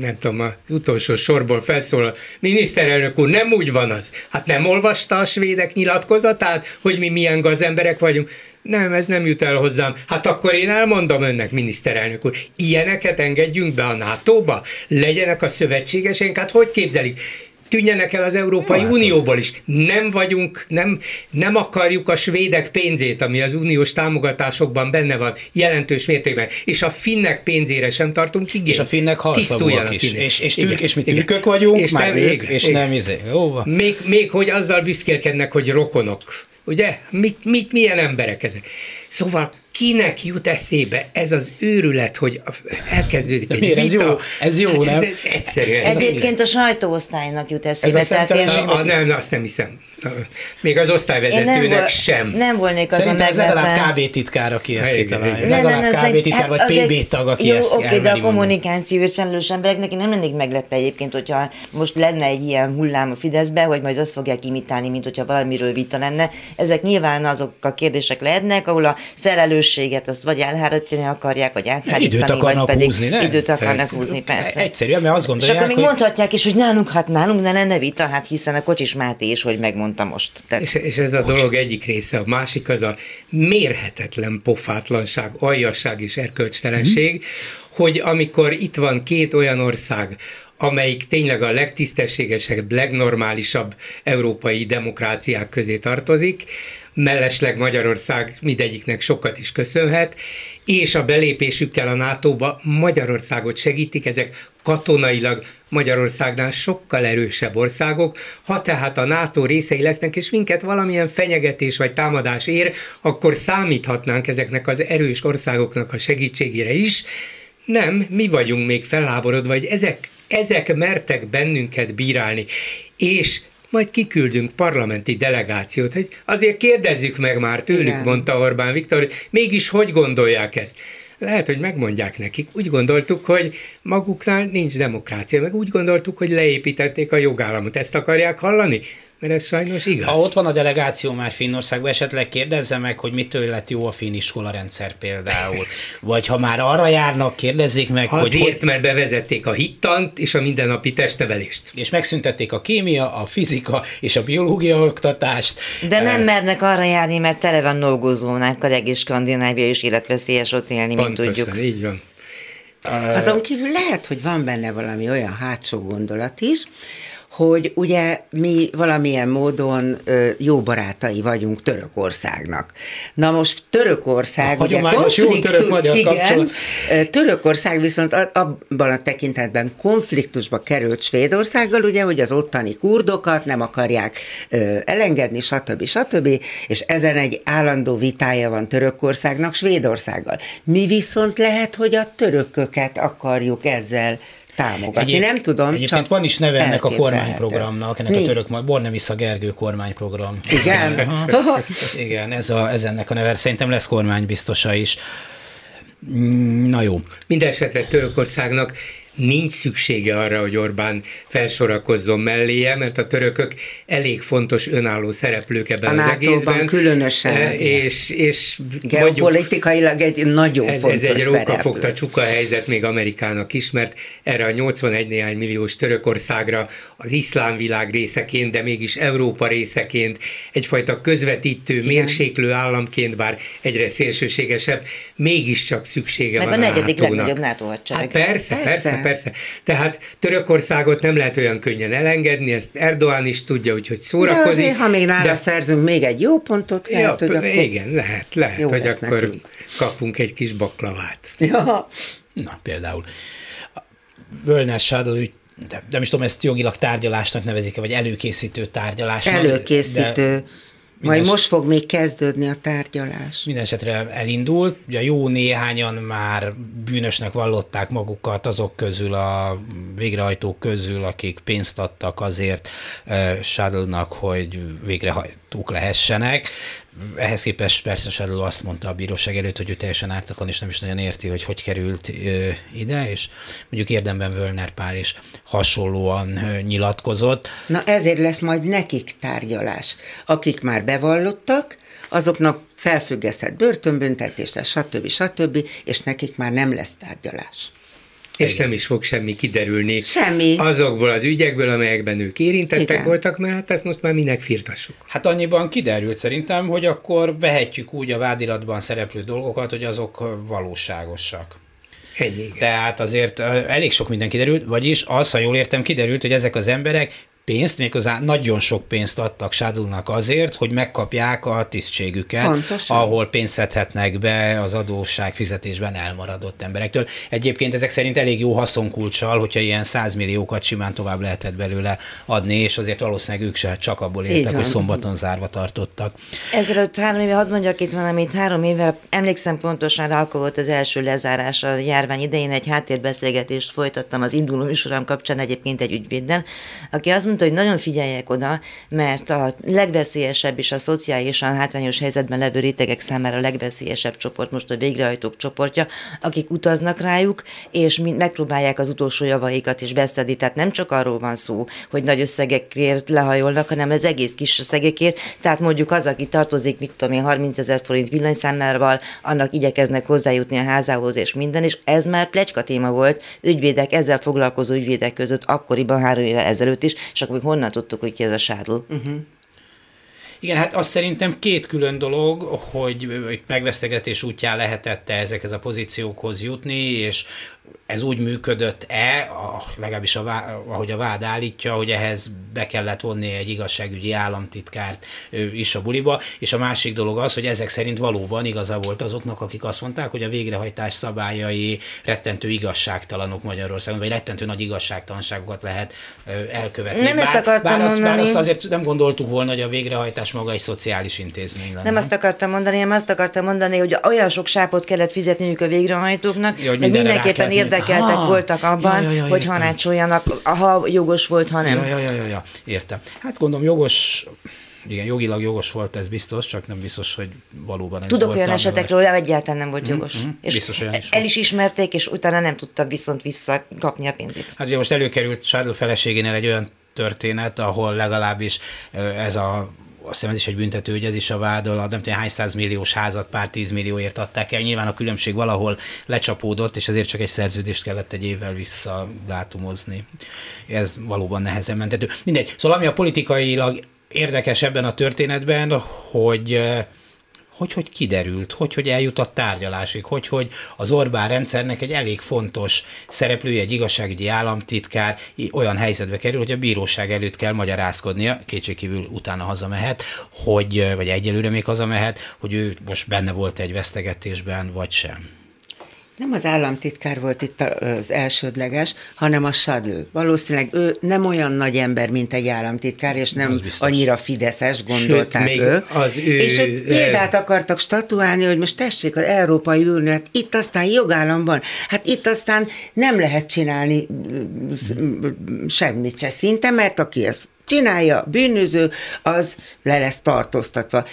nem tudom, az utolsó sorból felszólal, miniszterelnök úr, nem úgy van az. Hát nem olvasta a svédek nyilatkozatát, hogy mi milyen gazemberek vagyunk? Nem, ez nem jut el hozzám. Hát akkor én elmondom önnek, miniszterelnök úr, ilyeneket engedjünk be a NATO-ba? Legyenek a szövetségeseink? Hát hogy képzelik? Tűnjenek el az Európai Unióból is. Nem vagyunk, nem akarjuk a svédek pénzét, ami az uniós támogatásokban benne van, jelentős mértékben. És a finnek pénzére sem tartunk igényt. És a finnek halszavúak is. És mi tűkök vagyunk, és már még hogy azzal büszkélkednek, hogy rokonok. Ugye? Milyen emberek ezek? Szóval kinek jut eszébe ez az őrület, hogy elkezdődik egy vita? Ez jó, nem? Ez egyszerűen. Egyébként a sajtóosztálynak jut eszébe. Nem, azt nem hiszem. Még az osztályvezetőnek sem. Nem volnék azon meglepve. Szerintem ez legalább KB titkár, aki ezt kitalálja. Legalább KB titkár, vagy PB tag, aki ezt elmeri mondani. Oké, de a kommunikációért felelős embereknek én nem lennék meglepve egyébként, hogyha most lenne egy ilyen hullám a Fideszbe, hogy majd azt fogják imitálni, mint hogyha valamiről vita lenne. Ezek nyilván azok a kérdések lehetnek, ahol a felelősséget azt vagy elhárítani akarják, vagy áthárítani, vagy pedig húzni, időt akarnak húzni, persze. Egyszerűen, mert azt gondolják, és akkor még mondhatják is, hogy nálunk, ne vita, hát hiszen a Kocsis Máté is, hogy megmondta most. És ez a dolog egyik része, a másik az a mérhetetlen pofátlanság, aljasság és erkölcstelenség, hogy amikor itt van két olyan ország, amelyik tényleg a legtisztességesebb, legnormálisabb európai demokráciák közé tartozik, mellesleg Magyarország mindegyiknek sokat is köszönhet, és a belépésükkel a NATO-ba Magyarországot segítik, ezek katonailag Magyarországnál sokkal erősebb országok, ha tehát a NATO részei lesznek, és minket valamilyen fenyegetés vagy támadás ér, akkor számíthatnánk ezeknek az erős országoknak a segítségére is. Nem, mi vagyunk még felháborodva, vagy ezek mertek bennünket bírálni, és majd kiküldünk parlamenti delegációt, hogy azért kérdezzük meg már tőlük, igen, mondta Orbán Viktor, hogy mégis hogy gondolják ezt. Lehet, hogy megmondják nekik. Úgy gondoltuk, hogy maguknál nincs demokrácia, meg úgy gondoltuk, hogy leépítették a jogállamot. Ezt akarják hallani? Mert ez sajnos igaz. Ha ott van a delegáció már Finnországban, esetleg kérdezze meg, hogy mitől lett jó a finn iskolarendszer például. Vagy ha már arra járnak, kérdezzék meg, azért, hogy... Azért, mert bevezették a hittant és a mindennapi testnevelést. És megszüntették a kémia, a fizika és a biológia oktatást. De nem mernek arra járni, mert tele van nógózónákkal, egész Skandinávia is életveszélyes ott élni, mint tudjuk. Pontosan, így van. Azon kívül lehet, hogy van benne valami olyan hátsó gondolat is, hogy ugye mi valamilyen módon jó barátai vagyunk Törökországnak. Na most Törökország, ugye konfliktus, igen, Törökország viszont abban a tekintetben konfliktusba került Svédországgal, ugye, hogy az ottani kurdokat nem akarják elengedni, stb. És ezen egy állandó vitája van Törökországnak Svédországgal. Mi viszont lehet, hogy a törököket akarjuk ezzel támogatni. Nem tudom, egyébként csak van is neve ennek a kormányprogramnak, ennek a török, Bornemisza Gergő kormányprogram. Igen? Igen, ez ennek a neve. Szerintem lesz kormány biztosa is. Na jó. Mindenesetre Törökországnak nincs szüksége arra, hogy Orbán felsorakozzon melléje, mert a törökök elég fontos önálló szereplők ebben az egészben. A NATO-ban különösen. És geopolitikailag egy nagyon fontos szereplő. Ez egy rókafogta csuka helyzet még Amerikának is, mert erre a 81 néhány milliós Törökországra az iszlám világ részeként, de mégis Európa részeként, egyfajta közvetítő, mérséklő államként, bár egyre szélsőségesebb, mégiscsak szüksége meg van a negyedik legnagyobb NATO hadsereg. Hát persze. Tehát Törökországot nem lehet olyan könnyen elengedni, ezt Erdoğan is tudja, úgyhogy szórakozik. De azért, ha még nála szerzünk még egy jó pontot, igen, lehet, hogy akkor nekünk kapunk egy kis baklavát. Ja. Na, például. Völner Sádl ügy, nem is tudom, ezt jogilag tárgyalásnak nevezik-e, vagy előkészítő tárgyalásnak. Előkészítő. Majd most fog még kezdődni a tárgyalás. Mindenesetre elindult. Ugye jó néhányan már bűnösnek vallották magukat azok közül, a végrehajtók közül, akik pénzt adtak azért Sádlnak, hogy végrehajtók lehessenek. Ehhez képest persze Sádl azt mondta a bíróság előtt, hogy ő teljesen ártatlan, és nem is nagyon érti, hogy került ide, és mondjuk érdemben Völner Pál is hasonlóan nyilatkozott. Na ezért lesz majd nekik tárgyalás. Akik már bevallottak, azoknak felfüggesztett börtönbüntetésre, stb., és nekik már nem lesz tárgyalás. És nem is fog semmi kiderülni azokból az ügyekből, amelyekben ők érintettek, igen, voltak, mert hát ezt most már minek firtassuk. Hát annyiban kiderült szerintem, hogy akkor vehetjük úgy a vádiratban szereplő dolgokat, hogy azok valóságosak. Ennyi. Tehát azért elég sok minden kiderült, vagyis az, ha jól értem, kiderült, hogy ezek az emberek pénzt, méghozzá nagyon sok pénzt adtak Sádlnak azért, hogy megkapják a tisztségüket, pontosan, ahol pénzedhetnek be az adósság fizetésben elmaradott emberektől. Egyébként ezek szerint elég jó haszonkulccsal, hogyha ilyen 100 milliókat simán tovább lehetett belőle adni, és azért valószínűleg ők se csak abból éltek, hogy szombaton zárva tartottak. Ezelőtt 3 éve, hadd mondjak itt valamit, 3 évvel, emlékszem pontosan, de akkor volt az első lezárás a járvány idején, egy háttérbeszélgetést folytattam az induló műsorom kapcsán egyébként egy ügyvéddel, aki azt mondta, hogy nagyon figyeljek oda, mert a legveszélyesebb és a szociálisan hátrányos helyzetben levő rétegek számára a legveszélyesebb csoport most a végrehajtók csoportja, akik utaznak rájuk, és megpróbálják az utolsó javaikat is beszedni. Tehát nem csak arról van szó, hogy nagy összegekért lehajolnak, hanem az egész kis összegekért. Tehát mondjuk az, aki tartozik, mit tudom én, 30 000 forint villanyszámlával, annak igyekeznek hozzájutni a házához és minden, és ez már pletyka téma volt ügyvédek, ezzel foglalkozó ügyvédek között akkoriban 3 évvel ezelőtt is, és akkor honnan tudtuk, hogy ki ez a Sádl? Uh-huh. Igen, hát azt szerintem két külön dolog, hogy megvesztegetés útján lehetett ezekhez a pozíciókhoz jutni, és Ez úgy működött-e, legalábbis ahogy a vád állítja, hogy ehhez be kellett vonni egy igazságügyi államtitkárt is a buliba, és a másik dolog az, hogy ezek szerint valóban igaza volt azoknak, akik azt mondták, hogy a végrehajtás szabályai rettentő igazságtalanok Magyarországon, vagy rettentő nagy igazságtalanságokat lehet elkövetni. Nem ezt akartam mondani. Bár azt azért nem gondoltuk volna, hogy a végrehajtás maga egy szociális intézmény lenne. Nem azt akartam mondani, hanem azt akartam mondani, hogy olyan sok sápot kellett fizetniük a végrehajtóknak, hogy mindenképpen érdekeltek voltak abban, hogy hanácsoljanak, ha jogos volt, ha nem. Értem. Hát gondolom jogos... Igen, jogilag jogos volt, ez biztos, csak nem biztos, hogy valóban ez volt. Tudok olyan esetekről, hogy egyáltalán nem volt jogos. És biztos olyan is el is ismerték, és utána nem tudta viszont visszakapni a pénzét. Hát ugye most előkerült Sádl feleségénél egy olyan történet, ahol legalábbis ez a... Azt hiszem, ez is egy büntetőügy, ez is a vádol, nem tudom, hány százmilliós házat pár 10 millióért adták el. Nyilván a különbség valahol lecsapódott, és ezért csak egy szerződést kellett egy évvel visszadátumozni. Ez valóban nehezen mentető. Mindegy. Szóval ami a politikailag érdekes ebben a történetben, hogy kiderült, hogy eljut a tárgyalásig, hogy az Orbán rendszernek egy elég fontos szereplője, egy igazságügyi államtitkár olyan helyzetbe kerül, hogy a bíróság előtt kell magyarázkodnia, kétségkívül utána hazamehet, vagy egyelőre még hazamehet, hogy ő most benne volt egy vesztegetésben, vagy sem. Nem az államtitkár volt itt az elsődleges, hanem a Sádl. Valószínűleg ő nem olyan nagy ember, mint egy államtitkár, és nem annyira fideszes, gondolták. Sőt, ő. És egy példát akartak statuálni, hogy most tessék az európai ülnőt, hát itt aztán jogállamban, hát itt aztán nem lehet csinálni semmit se szinte, mert aki ezt csinálja, bűnöző, az le lesz tartóztatva.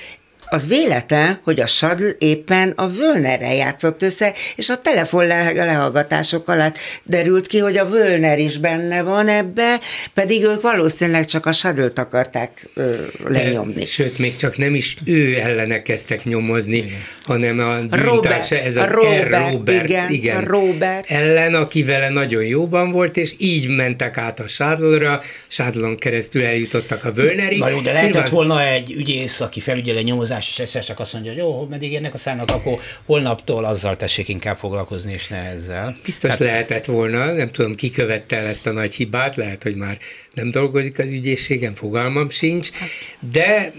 Az véletlen, hogy a Sádl éppen a Völnerrel játszott össze, és a telefon lehallgatások alatt derült ki, hogy a Völner is benne van ebbe, pedig ők valószínűleg csak a Sádlt akarták lenyomni. Sőt, még csak nem is ő ellene kezdtek nyomozni, hanem a bűntársa, ez az Robert ellen, aki vele nagyon jóban volt, és így mentek át a Sádlra, Sádlon keresztül eljutottak a Völnerig. Na jó, de lehetett volna egy ügyész, aki felügyel a nyomozás, és egyszer csak azt mondja, hogy jó, meddig érnek a szállnak, akkor holnaptól azzal tessék inkább foglalkozni, és ne ezzel. Biztos lehetett volna, nem tudom, ki követte el ezt a nagy hibát, lehet, hogy már nem dolgozik az ügyészségen, fogalmam sincs, de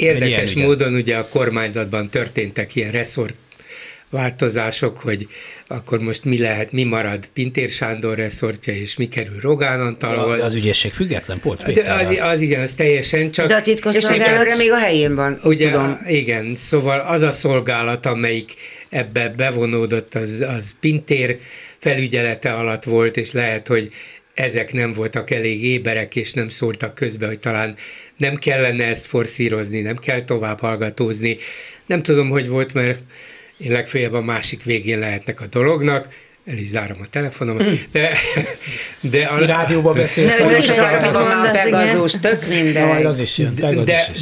érdekes módon ugye a kormányzatban történtek ilyen reszortváltozások, hogy akkor most mi marad Pintér Sándor reszortja, és mi kerül Rogán Antalhoz. Az ügyészség független Fóly Péterrel. Az igen, az teljesen csak... De a titkosszolgálat még a helyén van, ugye, tudom. Igen, szóval az a szolgálat, amelyik ebbe bevonódott, az Pintér felügyelete alatt volt, és lehet, hogy ezek nem voltak elég éberek, és nem szóltak közbe, hogy talán nem kellene ezt forszírozni, nem kell tovább hallgatózni. Nem tudom, hogy volt, mert én legfeljebb a másik végén lehetnek a dolognak, el is zárom a telefonomat, de a rádióban beszélsz,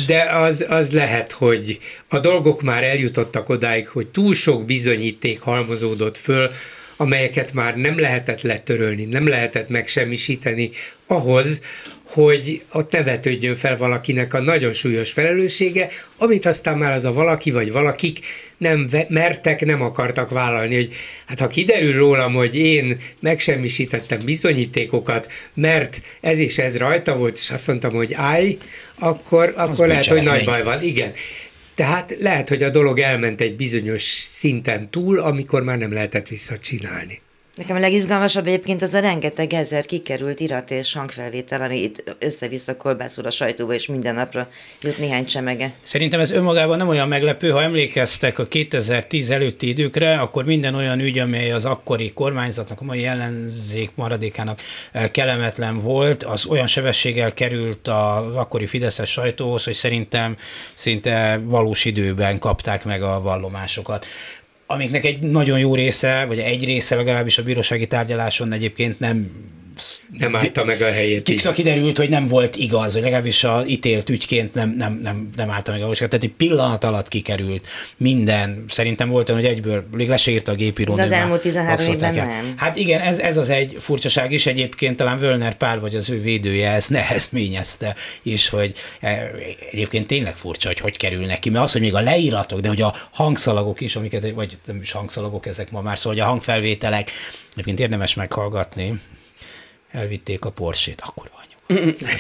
de az lehet, hogy a dolgok már eljutottak odáig, hogy túl sok bizonyíték halmozódott föl, amelyeket már nem lehetett letörölni, nem lehetett megsemmisíteni ahhoz, hogy ott ne vetődjön fel valakinek a nagyon súlyos felelőssége, amit aztán már az a valaki vagy valakik nem mertek, nem akartak vállalni, hogy hát ha kiderül rólam, hogy én megsemmisítettem bizonyítékokat, mert ez és ez rajta volt, és azt mondtam, hogy állj, akkor lehet, hogy nagy baj van. Igen. Tehát lehet, hogy a dolog elment egy bizonyos szinten túl, amikor már nem lehetett visszacsinálni. Nekem a legizgalmasabb egyébként az a rengeteg ezer kikerült irat és hangfelvétel, ami itt össze-vissza kolbászul a sajtóba, és minden napra jut néhány csemege. Szerintem ez önmagában nem olyan meglepő, ha emlékeztek a 2010 előtti időkre, akkor minden olyan ügy, amely az akkori kormányzatnak, a mai ellenzék maradékának kellemetlen volt, az olyan sebességgel került az akkori fideszes sajtóhoz, hogy szerintem szinte valós időben kapták meg a vallomásokat, amiknek egy nagyon jó része, vagy egy része legalábbis a bírósági tárgyaláson egyébként nem nem állta meg a helyét. Kicsa kiderült, hogy nem volt igaz, hogy legalábbis az ítélt ügyként nem állta meg a valóságot. Tehát egy pillanat alatt kikerült minden. Szerintem volt olyan, hogy egyből le se írta a gépírónő. De az elmúlt 13 évben nem. Hát igen, ez az egy furcsaság is. Egyébként talán Völner Pál vagy az ő védője ezt nehezményezte is, hogy egyébként tényleg furcsa, hogy kerül neki. Mert az, hogy még a leíratok, de hogy a hangszalagok is, amiket, vagy nem is hangszalagok ezek ma már, szóval a hangfelvételek, egyébként érdemes meghallgatni. Elvitték a Porsét, akkor vagyok.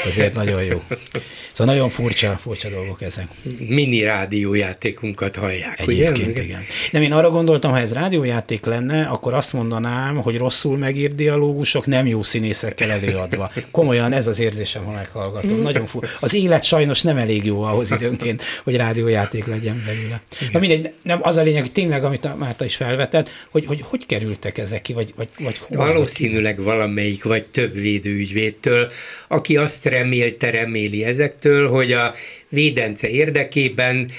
Azért nagyon jó. Szóval nagyon furcsa dolgok ezek. Mini rádiójátékunkat hallják, egyébként, ugye? Igen. Nem, én arra gondoltam, ha ez rádiójáték lenne, akkor azt mondanám, hogy rosszul megírt dialógusok, nem jó színészekkel előadva. Komolyan ez az érzésem, ha meghallgatom. Nagyon furcsa. Az élet sajnos nem elég jó ahhoz időnként, hogy rádiójáték legyen belőle. Na mindegy, nem, az a lényeg, hogy tényleg, amit a Márta is felvetett, hogy kerültek ezek ki, vagy valószínűleg valamelyik, vagy több védőügyvédtől, aki azt reméli ezektől, hogy a védence érdekében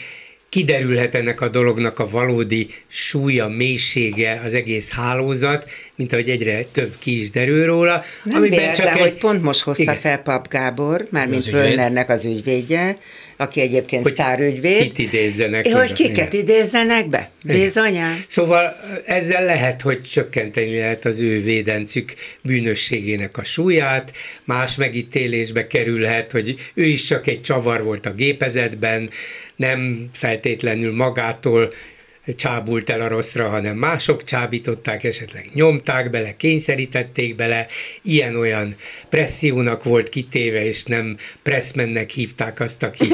kiderülhet ennek a dolognak a valódi súlya, mélysége, az egész hálózat, mint ahogy egyre több ki is derül róla. Nem véletlen, hogy pont most hozta fel Pap Gábor, mármint Völnernek az ügyvédje, aki egyébként hogy sztárügyvéd. Kit idézzenek. Hogy kiket idézzenek be? Bizonyán. Szóval ezzel lehet, hogy csökkenteni lehet az ő védencük bűnösségének a súlyát, más megítélésbe kerülhet, hogy ő is csak egy csavar volt a gépezetben, nem feltétlenül magától csábult el a rosszra, hanem mások csábították, esetleg nyomták bele, kényszerítették bele, ilyen-olyan pressziónak volt kitéve, és nem pressmennek hívták azt, aki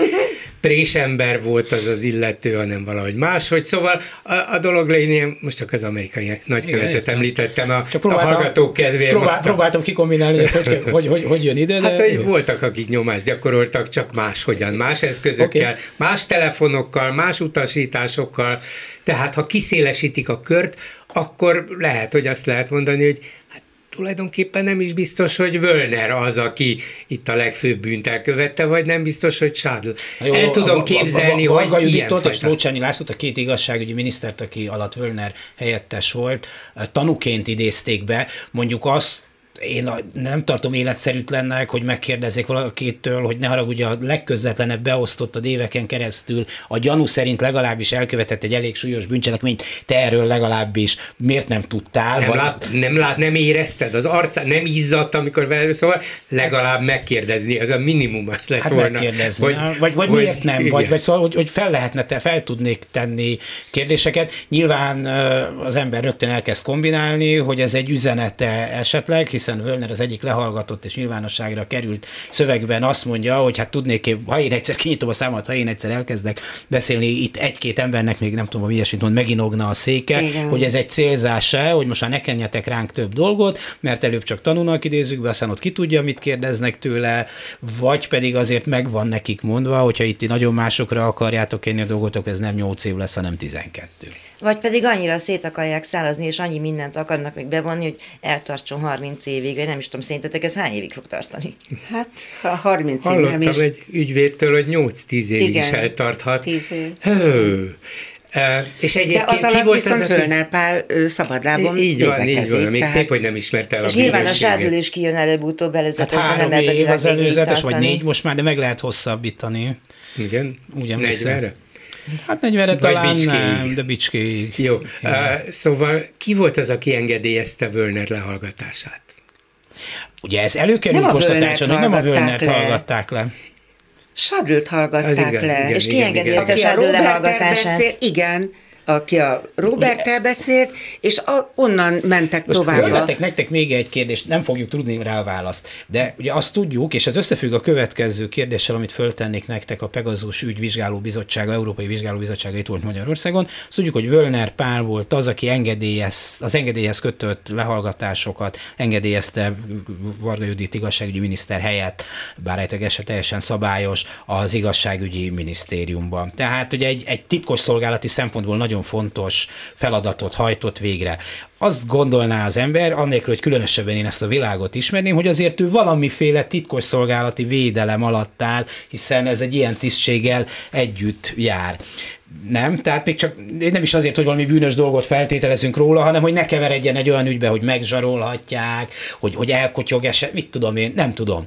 présember volt az az illető, hanem valahogy máshogy. Szóval a dolog lényeg, most csak az amerikai nagykövetet említettem, a hallgatók kedvéért. Próbáltam kikombinálni ezt, hogy jön ide. Hát, hogy voltak, akik nyomást gyakoroltak, csak máshogyan, más eszközökkel, más telefonokkal, más utasításokkal. Tehát, ha kiszélesítik a kört, akkor lehet, hogy azt lehet mondani, hogy hát tulajdonképpen nem is biztos, hogy Völner az, aki itt a legfőbb bűnt elkövette, vagy nem biztos, hogy Sádl. Jó, el tudom képzelni, hogy Varga Juditot és Trócsányi Lászlót, a két igazságügyi minisztert, aki alatt Völner helyettes volt, tanúként idézték be, mondjuk azt, én nem tartom életszerűtlennek, hogy megkérdezzék valakittől, hogy ne haragudj, a legközvetlenebb beosztottad éveken keresztül a gyanú szerint legalábbis elkövetett egy elég súlyos bűncselekményt, te erről legalábbis miért nem tudtál? Nem érezted, az arcán nem izzadt, amikor vele, szóval legalább megkérdezni, az a minimum az lett volna. Hát megkérdezni, vagy miért nem, vagy szóval, hogy fel tudnék tenni kérdéseket. Nyilván az ember rögtön elkezd kombinálni, hogy ez egy üzenete esetleg, hiszen Völner az egyik lehallgatott és nyilvánosságra került szövegben azt mondja, hogy hát tudnék, ha én egyszer kinyitom a számat, ha én egyszer elkezdek beszélni, itt egy-két embernek még nem tudom, ilyesmit mond, meginogna a széke, igen, hogy ez egy célzása, hogy most már ne kenjetek ránk több dolgot, mert előbb csak tanulnak idézzük be, aztán ott ki tudja, mit kérdeznek tőle, vagy pedig azért megvan nekik mondva, hogyha itt nagyon másokra akarjátok kérni a dolgotok, ez nem 8 év lesz, hanem 12. Vagy pedig annyira szét akarják szálazni, és annyi mindent akarnak még bevonni, hogy eltartson 30 évig, vagy nem is tudom, szerintetek ez hány évig fog tartani? Hát, ha 30 évig nem is. Hallottam egy ügyvédtől, hogy 8-10 évig is eltarthat. 10 év. És egyébként de az ki volt viszont Völner Pál szabadlábon így van, még tehát szép, hogy nem ismerte el a bíróséget. És nyilván a Sádl is kijön előbb-utóbb előzetesben. Hát 3 év az előzetes, vagy 4 most már, de meg lehet hosszabbítani. Igen, 40-re? Hát 40-re talán nem, de bicskéig. Jó, szóval ki volt az, aki engedélyezte Völner lehallgatását? Ugye ez előkerült most a társadalom, nem a Völnert hallgatták le. Sádlt hallgatták igaz, le. Igen, és kiengedélyezte Sádl lehallgatását. Igen, aki a Roberttel beszélt, és onnan mentek tovább. Most nektek még egy kérdést, nem fogjuk tudni rá a választ, de ugye azt tudjuk, és ez összefügg a következő kérdéssel, amit föltennék nektek, a Pegazus ügyvizsgáló bizottsága, Európai Vizsgáló Bizottsága itt volt Magyarországon. Azt tudjuk, hogy Völner Pál volt az, aki az engedélyhez kötött lehallgatásokat engedélyezte Varga Judit igazságügyi miniszter helyett, bár ejtegesre teljesen szabályos, az igazságügyi minisztériumban. Tehát ugye egy titkos szolgálati szempontból nagyon fontos feladatot hajtott végre. Azt gondolná az ember, annélkül, hogy különösebben én ezt a világot ismerném, hogy azért ő valamiféle titkosszolgálati védelem alatt áll, hiszen ez egy ilyen tisztséggel együtt jár. Nem, tehát még csak nem is azért, hogy valami bűnös dolgot feltételezünk róla, hanem hogy ne keveredjen egy olyan ügybe, hogy megzsarolhatják, hogy elkotyog eset, mit tudom én, nem tudom.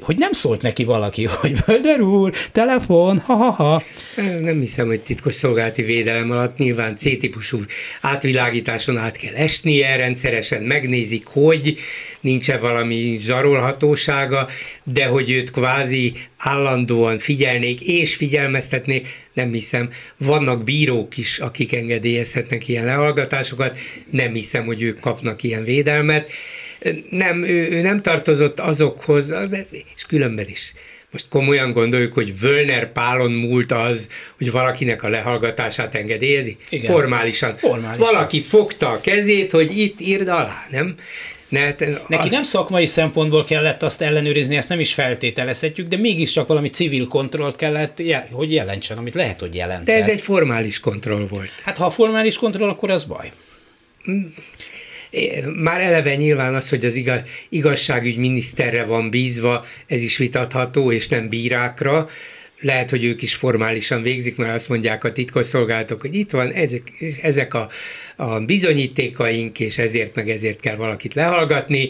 Hogy nem szólt neki valaki, hogy Völner úr, telefon, ha-ha-ha. Nem hiszem, hogy titkosszolgálati védelem alatt nyilván C-típusú átvilágításon át kell esnie, rendszeresen megnézik, hogy nincs-e valami zsarolhatósága, de hogy őt kvázi állandóan figyelnék és figyelmeztetnék, nem hiszem. Vannak bírók is, akik engedélyezhetnek ilyen lehallgatásokat, nem hiszem, hogy ők kapnak ilyen védelmet. Nem, ő nem tartozott azokhoz, és különben is. Most komolyan gondoljuk, hogy Völner Pálon múlt az, hogy valakinek a lehallgatását engedélyezi? Igen. Formálisan. Valaki fogta a kezét, hogy itt írd alá, nem? Neki nem szakmai szempontból kellett azt ellenőrizni, ezt nem is feltételezhetjük, de mégiscsak valami civil kontrollt kellett, hogy jelentsen, amit lehet, hogy jelent. De ez egy formális kontroll volt. Hát ha formális kontroll, akkor az baj. Már eleve nyilván az, hogy az igazságügyminiszterre van bízva, ez is vitatható, és nem bírákra. Lehet, hogy ők is formálisan végzik, mert azt mondják a titkosszolgálatok, hogy itt van, ezek a bizonyítékaink, és ezért meg ezért kell valakit lehallgatni,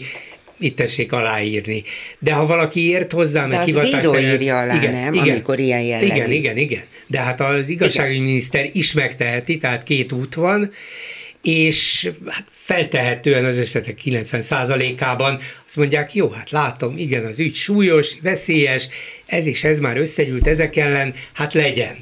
itt tessék aláírni. De ha valaki ért hozzá, meg hivatásszerűen... De az bíró írja alá, igen, nem? Igen, amikor ilyen jellegű. Igen. De hát az igazságügyminiszter is megteheti, tehát két út van, és hát feltehetően az esetek 90%-ában azt mondják, jó, hát látom, igen, az ügy súlyos, veszélyes, ez és ez már összegyűlt ezek ellen, hát legyen.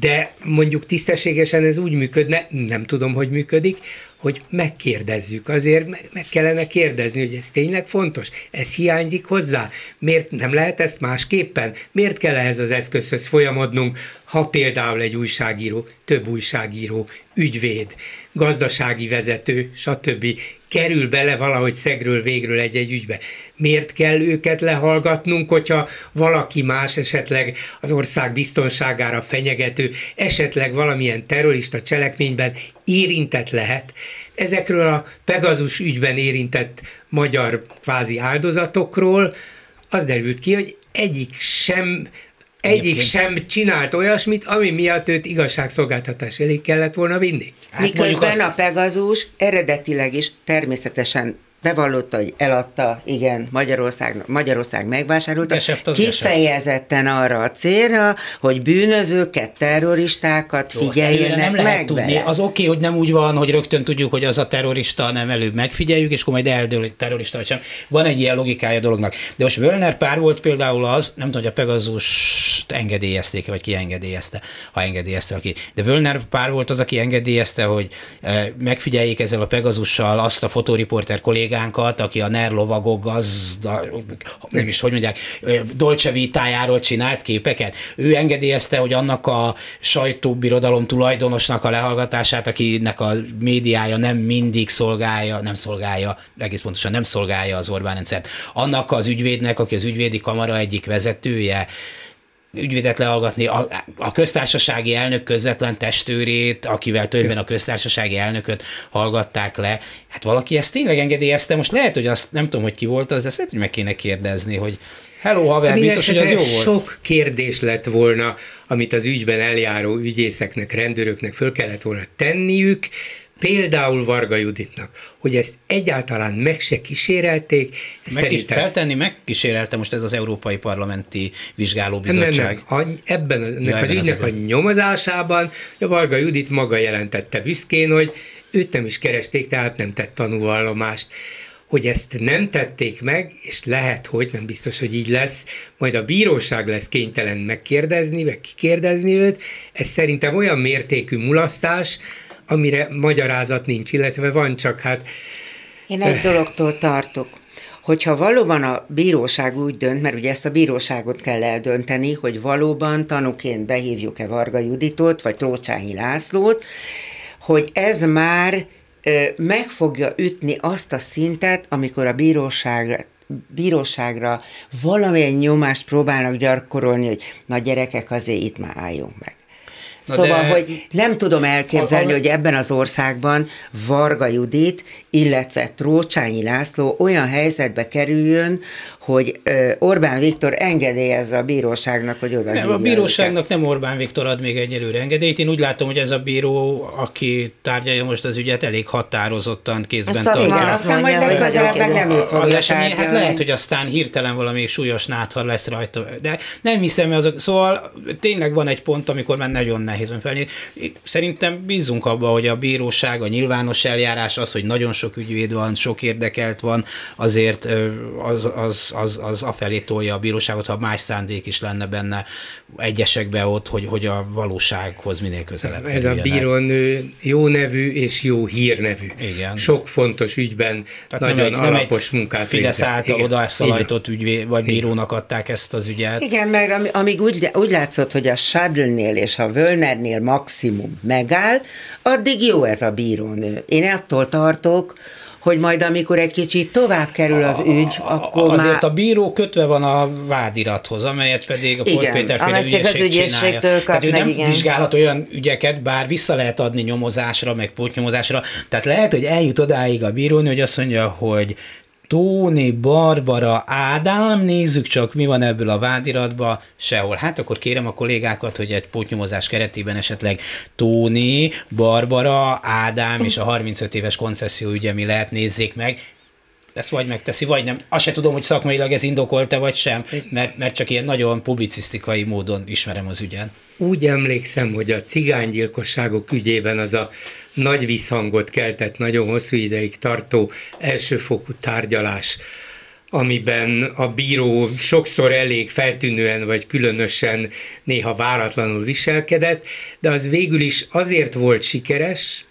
De mondjuk tisztességesen ez úgy működne, nem tudom, hogy működik, hogy megkérdezzük, azért meg kellene kérdezni, hogy ez tényleg fontos, ez hiányzik hozzá, miért nem lehet ezt másképpen, miért kell ehhez az eszközhöz folyamodnunk, ha például egy újságíró, több újságíró, ügyvéd, gazdasági vezető, stb. Kerül bele valahogy szegről végről egy-egy ügybe. Miért kell őket lehallgatnunk, hogyha valaki más esetleg az ország biztonságára fenyegető, esetleg valamilyen terrorista cselekményben érintett lehet? Ezekről a Pegazus ügyben érintett magyar kvázi áldozatokról az derült ki, hogy egyik sem csinált olyasmit, ami miatt őt igazságszolgáltatás elé kellett volna vinni. Hát miközben a Pegazus eredetileg is természetesen bevallotta, hogy eladta, igen, Magyarország megvásárolta, kifejezetten arra a célra, hogy bűnözőket, terroristákat figyeljenek nem lehet meg tudni. Az oké, hogy nem úgy van, hogy rögtön tudjuk, hogy az a terrorista, nem előbb megfigyeljük, és akkor majd eldől terrorista, vagy sem. Van egy ilyen logikája dolognak. De most Völner Pál volt például az, nem tudom, hogy a Pegazust engedélyezték, vagy ki engedélyezte, ha engedélyezte aki. De Völner Pál volt az, aki engedélyezte, hogy megfigyeljék ezzel a Pegazussal azt a fotóriporter kollégát, aki a NER lovagok gazda, nem is, hogy mondják, Dolce Vitájáról csinált képeket. Ő engedélyezte, hogy annak a sajtóbirodalom tulajdonosnak a lehallgatását, akinek a médiája nem szolgálja az Orbán rendszert. Annak az ügyvédnek, aki az ügyvédi kamara egyik vezetője, ügyvédet lehallgatni, a köztársasági elnök közvetlen testőrét, akivel többen a köztársasági elnököt hallgatták le. Hát valaki ezt tényleg engedélyezte, most lehet, hogy azt nem tudom, hogy ki volt az, de ezt lehet, hogy meg kéne kérdezni, hogy hello, haver, biztos, hogy az jó volt. Sok kérdés lett volna, amit az ügyben eljáró ügyészeknek, rendőröknek föl kellett volna tenniük, például Varga Juditnak, hogy ezt egyáltalán meg se kísérelték. Megkísérelte most ez az Európai Parlamenti Vizsgálóbizottság. Ebben az ügynek a nyomozásában a Varga Judit maga jelentette büszkén, hogy őt nem is keresték, tehát nem tett tanúvallomást. Hogy ezt nem tették meg, és lehet, hogy nem biztos, hogy így lesz, majd a bíróság lesz kénytelen megkérdezni, meg kikérdezni őt. Ez szerintem olyan mértékű mulasztás, amire magyarázat nincs, illetve van csak hát... Én egy dologtól tartok, hogyha valóban a bíróság úgy dönt, mert ugye ezt a bíróságot kell eldönteni, hogy valóban tanúként behívjuk-e Varga Juditot, vagy Trócsányi Lászlót, hogy ez már meg fogja ütni azt a szintet, amikor a bíróságra valamilyen nyomást próbálnak gyakorolni, hogy na gyerekek, azért itt már álljunk meg. Szóval, hogy nem tudom elképzelni, hogy ebben az országban Varga Judit illetve Trócsányi László olyan helyzetbe kerüljön, hogy Orbán Viktor engedélyezze a bíróságnak, hogy oda hívja. A bíróságnak őket. Nem Orbán Viktor ad még egyelőre engedélyt. Én úgy látom, hogy ez a bíró, aki tárgyalja most az ügyet, elég határozottan kézben tartja. Aztán majd legközelebb meg nem ő fogja tárgyalni. Hát lehet, hogy aztán hirtelen valami súlyos náthar lesz rajta. De nem hiszem, azok. Szóval tényleg van egy pont, amikor már nagyon nehéz felé. Szerintem bízunk abba, hogy a bíróság, a nyilvános eljárás, az, hogy nagyon sok ügyvéd van, sok érdekelt van, azért az afelé tolja a bíróságot, ha más szándék is lenne benne egyesekbe ott, hogy a valósághoz minél közelebb. Ez a bírónő jó nevű és jó hírnevű. Igen. Sok fontos ügyben tehát nagyon alapos munkát végzett. Fidesz által odaszalajtott ügyvéd, vagy bírónak adták ezt az ügyet. Igen, mert amíg úgy látszott, hogy a Sádlnél és a Völnernél maximum megáll, addig jó ez a bírónő. Én attól tartok, hogy majd amikor egy kicsit tovább kerül az ügy, akkor azért már... a bíró kötve van a vádirathoz, amelyet pedig a Fóly Péter féle ügyészség csinálja. Tehát ő nem vizsgálhat olyan ügyeket, bár vissza lehet adni nyomozásra, meg pótnyomozásra. Tehát lehet, hogy eljut odáig a bírónő, hogy azt mondja, hogy Tóni, Barbara, Ádám, nézzük csak, mi van ebből a vádiratban, sehol. Hát akkor kérem a kollégákat, hogy egy pótnyomozás keretében esetleg Tóni, Barbara, Ádám és a 35 éves koncesszió ügye mi lehet, nézzék meg. Ezt vagy megteszi, vagy nem. Azt se tudom, hogy szakmailag ez indokolta, vagy sem, mert csak ilyen nagyon publicisztikai módon ismerem az ügyen. Úgy emlékszem, hogy a cigánygyilkosságok ügyében az a nagy visszhangot keltett, nagyon hosszú ideig tartó elsőfokú tárgyalás, amiben a bíró sokszor elég feltűnően vagy különösen néha váratlanul viselkedett, de az végül is azért volt sikeres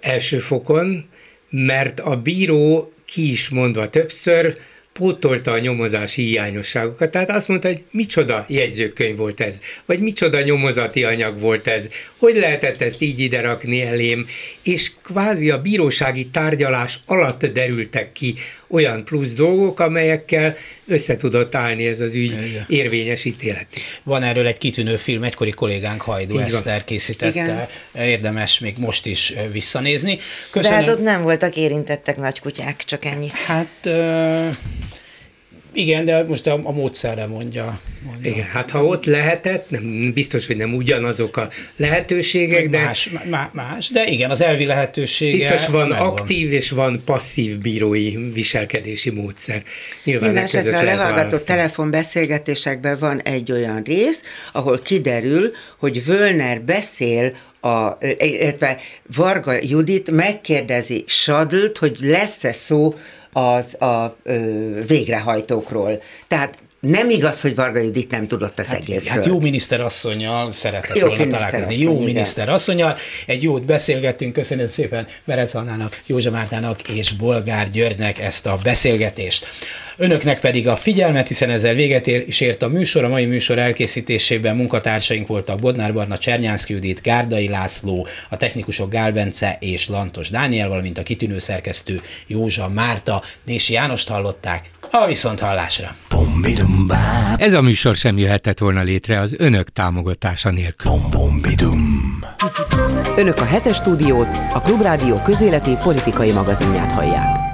első fokon, mert a bíró ki is mondva többször pótolta a nyomozási hiányosságokat. Tehát azt mondta, hogy micsoda jegyzőkönyv volt ez, vagy micsoda nyomozati anyag volt ez, hogy lehetett ezt így ide rakni elém, és kvázi a bírósági tárgyalás alatt derültek ki olyan plusz dolgok, amelyekkel össze tudott állni ez az ügy érvényes ítéletét. Van erről egy kitűnő film, egykori kollégánk Hajdú Eszter készítette. Igen. Érdemes még most is visszanézni. Köszönöm. De hát ott nem voltak érintettek nagy kutyák, csak ennyit. Hát... Igen, de most a módszerre mondja. Igen, hát ha ott lehetett, nem, biztos, hogy nem ugyanazok a lehetőségek, de... Más, de igen, az elvi lehetősége... Biztos van aktív és van passzív bírói viselkedési módszer. Mindenesetre a lehallgatott telefonbeszélgetésekben van egy olyan rész, ahol kiderül, hogy Völner beszél, illetve Varga Judit megkérdezi Sádlt, hogy lesz-e szó végrehajtókról. Tehát nem igaz, hogy Varga Judit nem tudott az egészről. Hát jó miniszterasszonnyal szeretett volna találkozni. Jó miniszterasszonnyal. Egy jót beszélgettünk. Köszönöm szépen Berec Annának, Józsa Mártának és Bolgár Györgynek ezt a beszélgetést. Önöknek pedig a figyelmet, hiszen ezzel véget is ért a műsor. A mai műsor elkészítésében munkatársaink voltak Bodnár Barna, Csernyánszki Judit, Gárdai László, a technikusok Gál Bence és Lantos Dániel, valamint a kitűnő szerkesztő Józsa Márta. Dési Jánost hallották. A viszonthallásra. Ez a műsor sem jöhetett volna létre az önök támogatása nélkül. Önök a Hetes Stúdiót, a Klubrádió közéleti politikai magazinját hallják.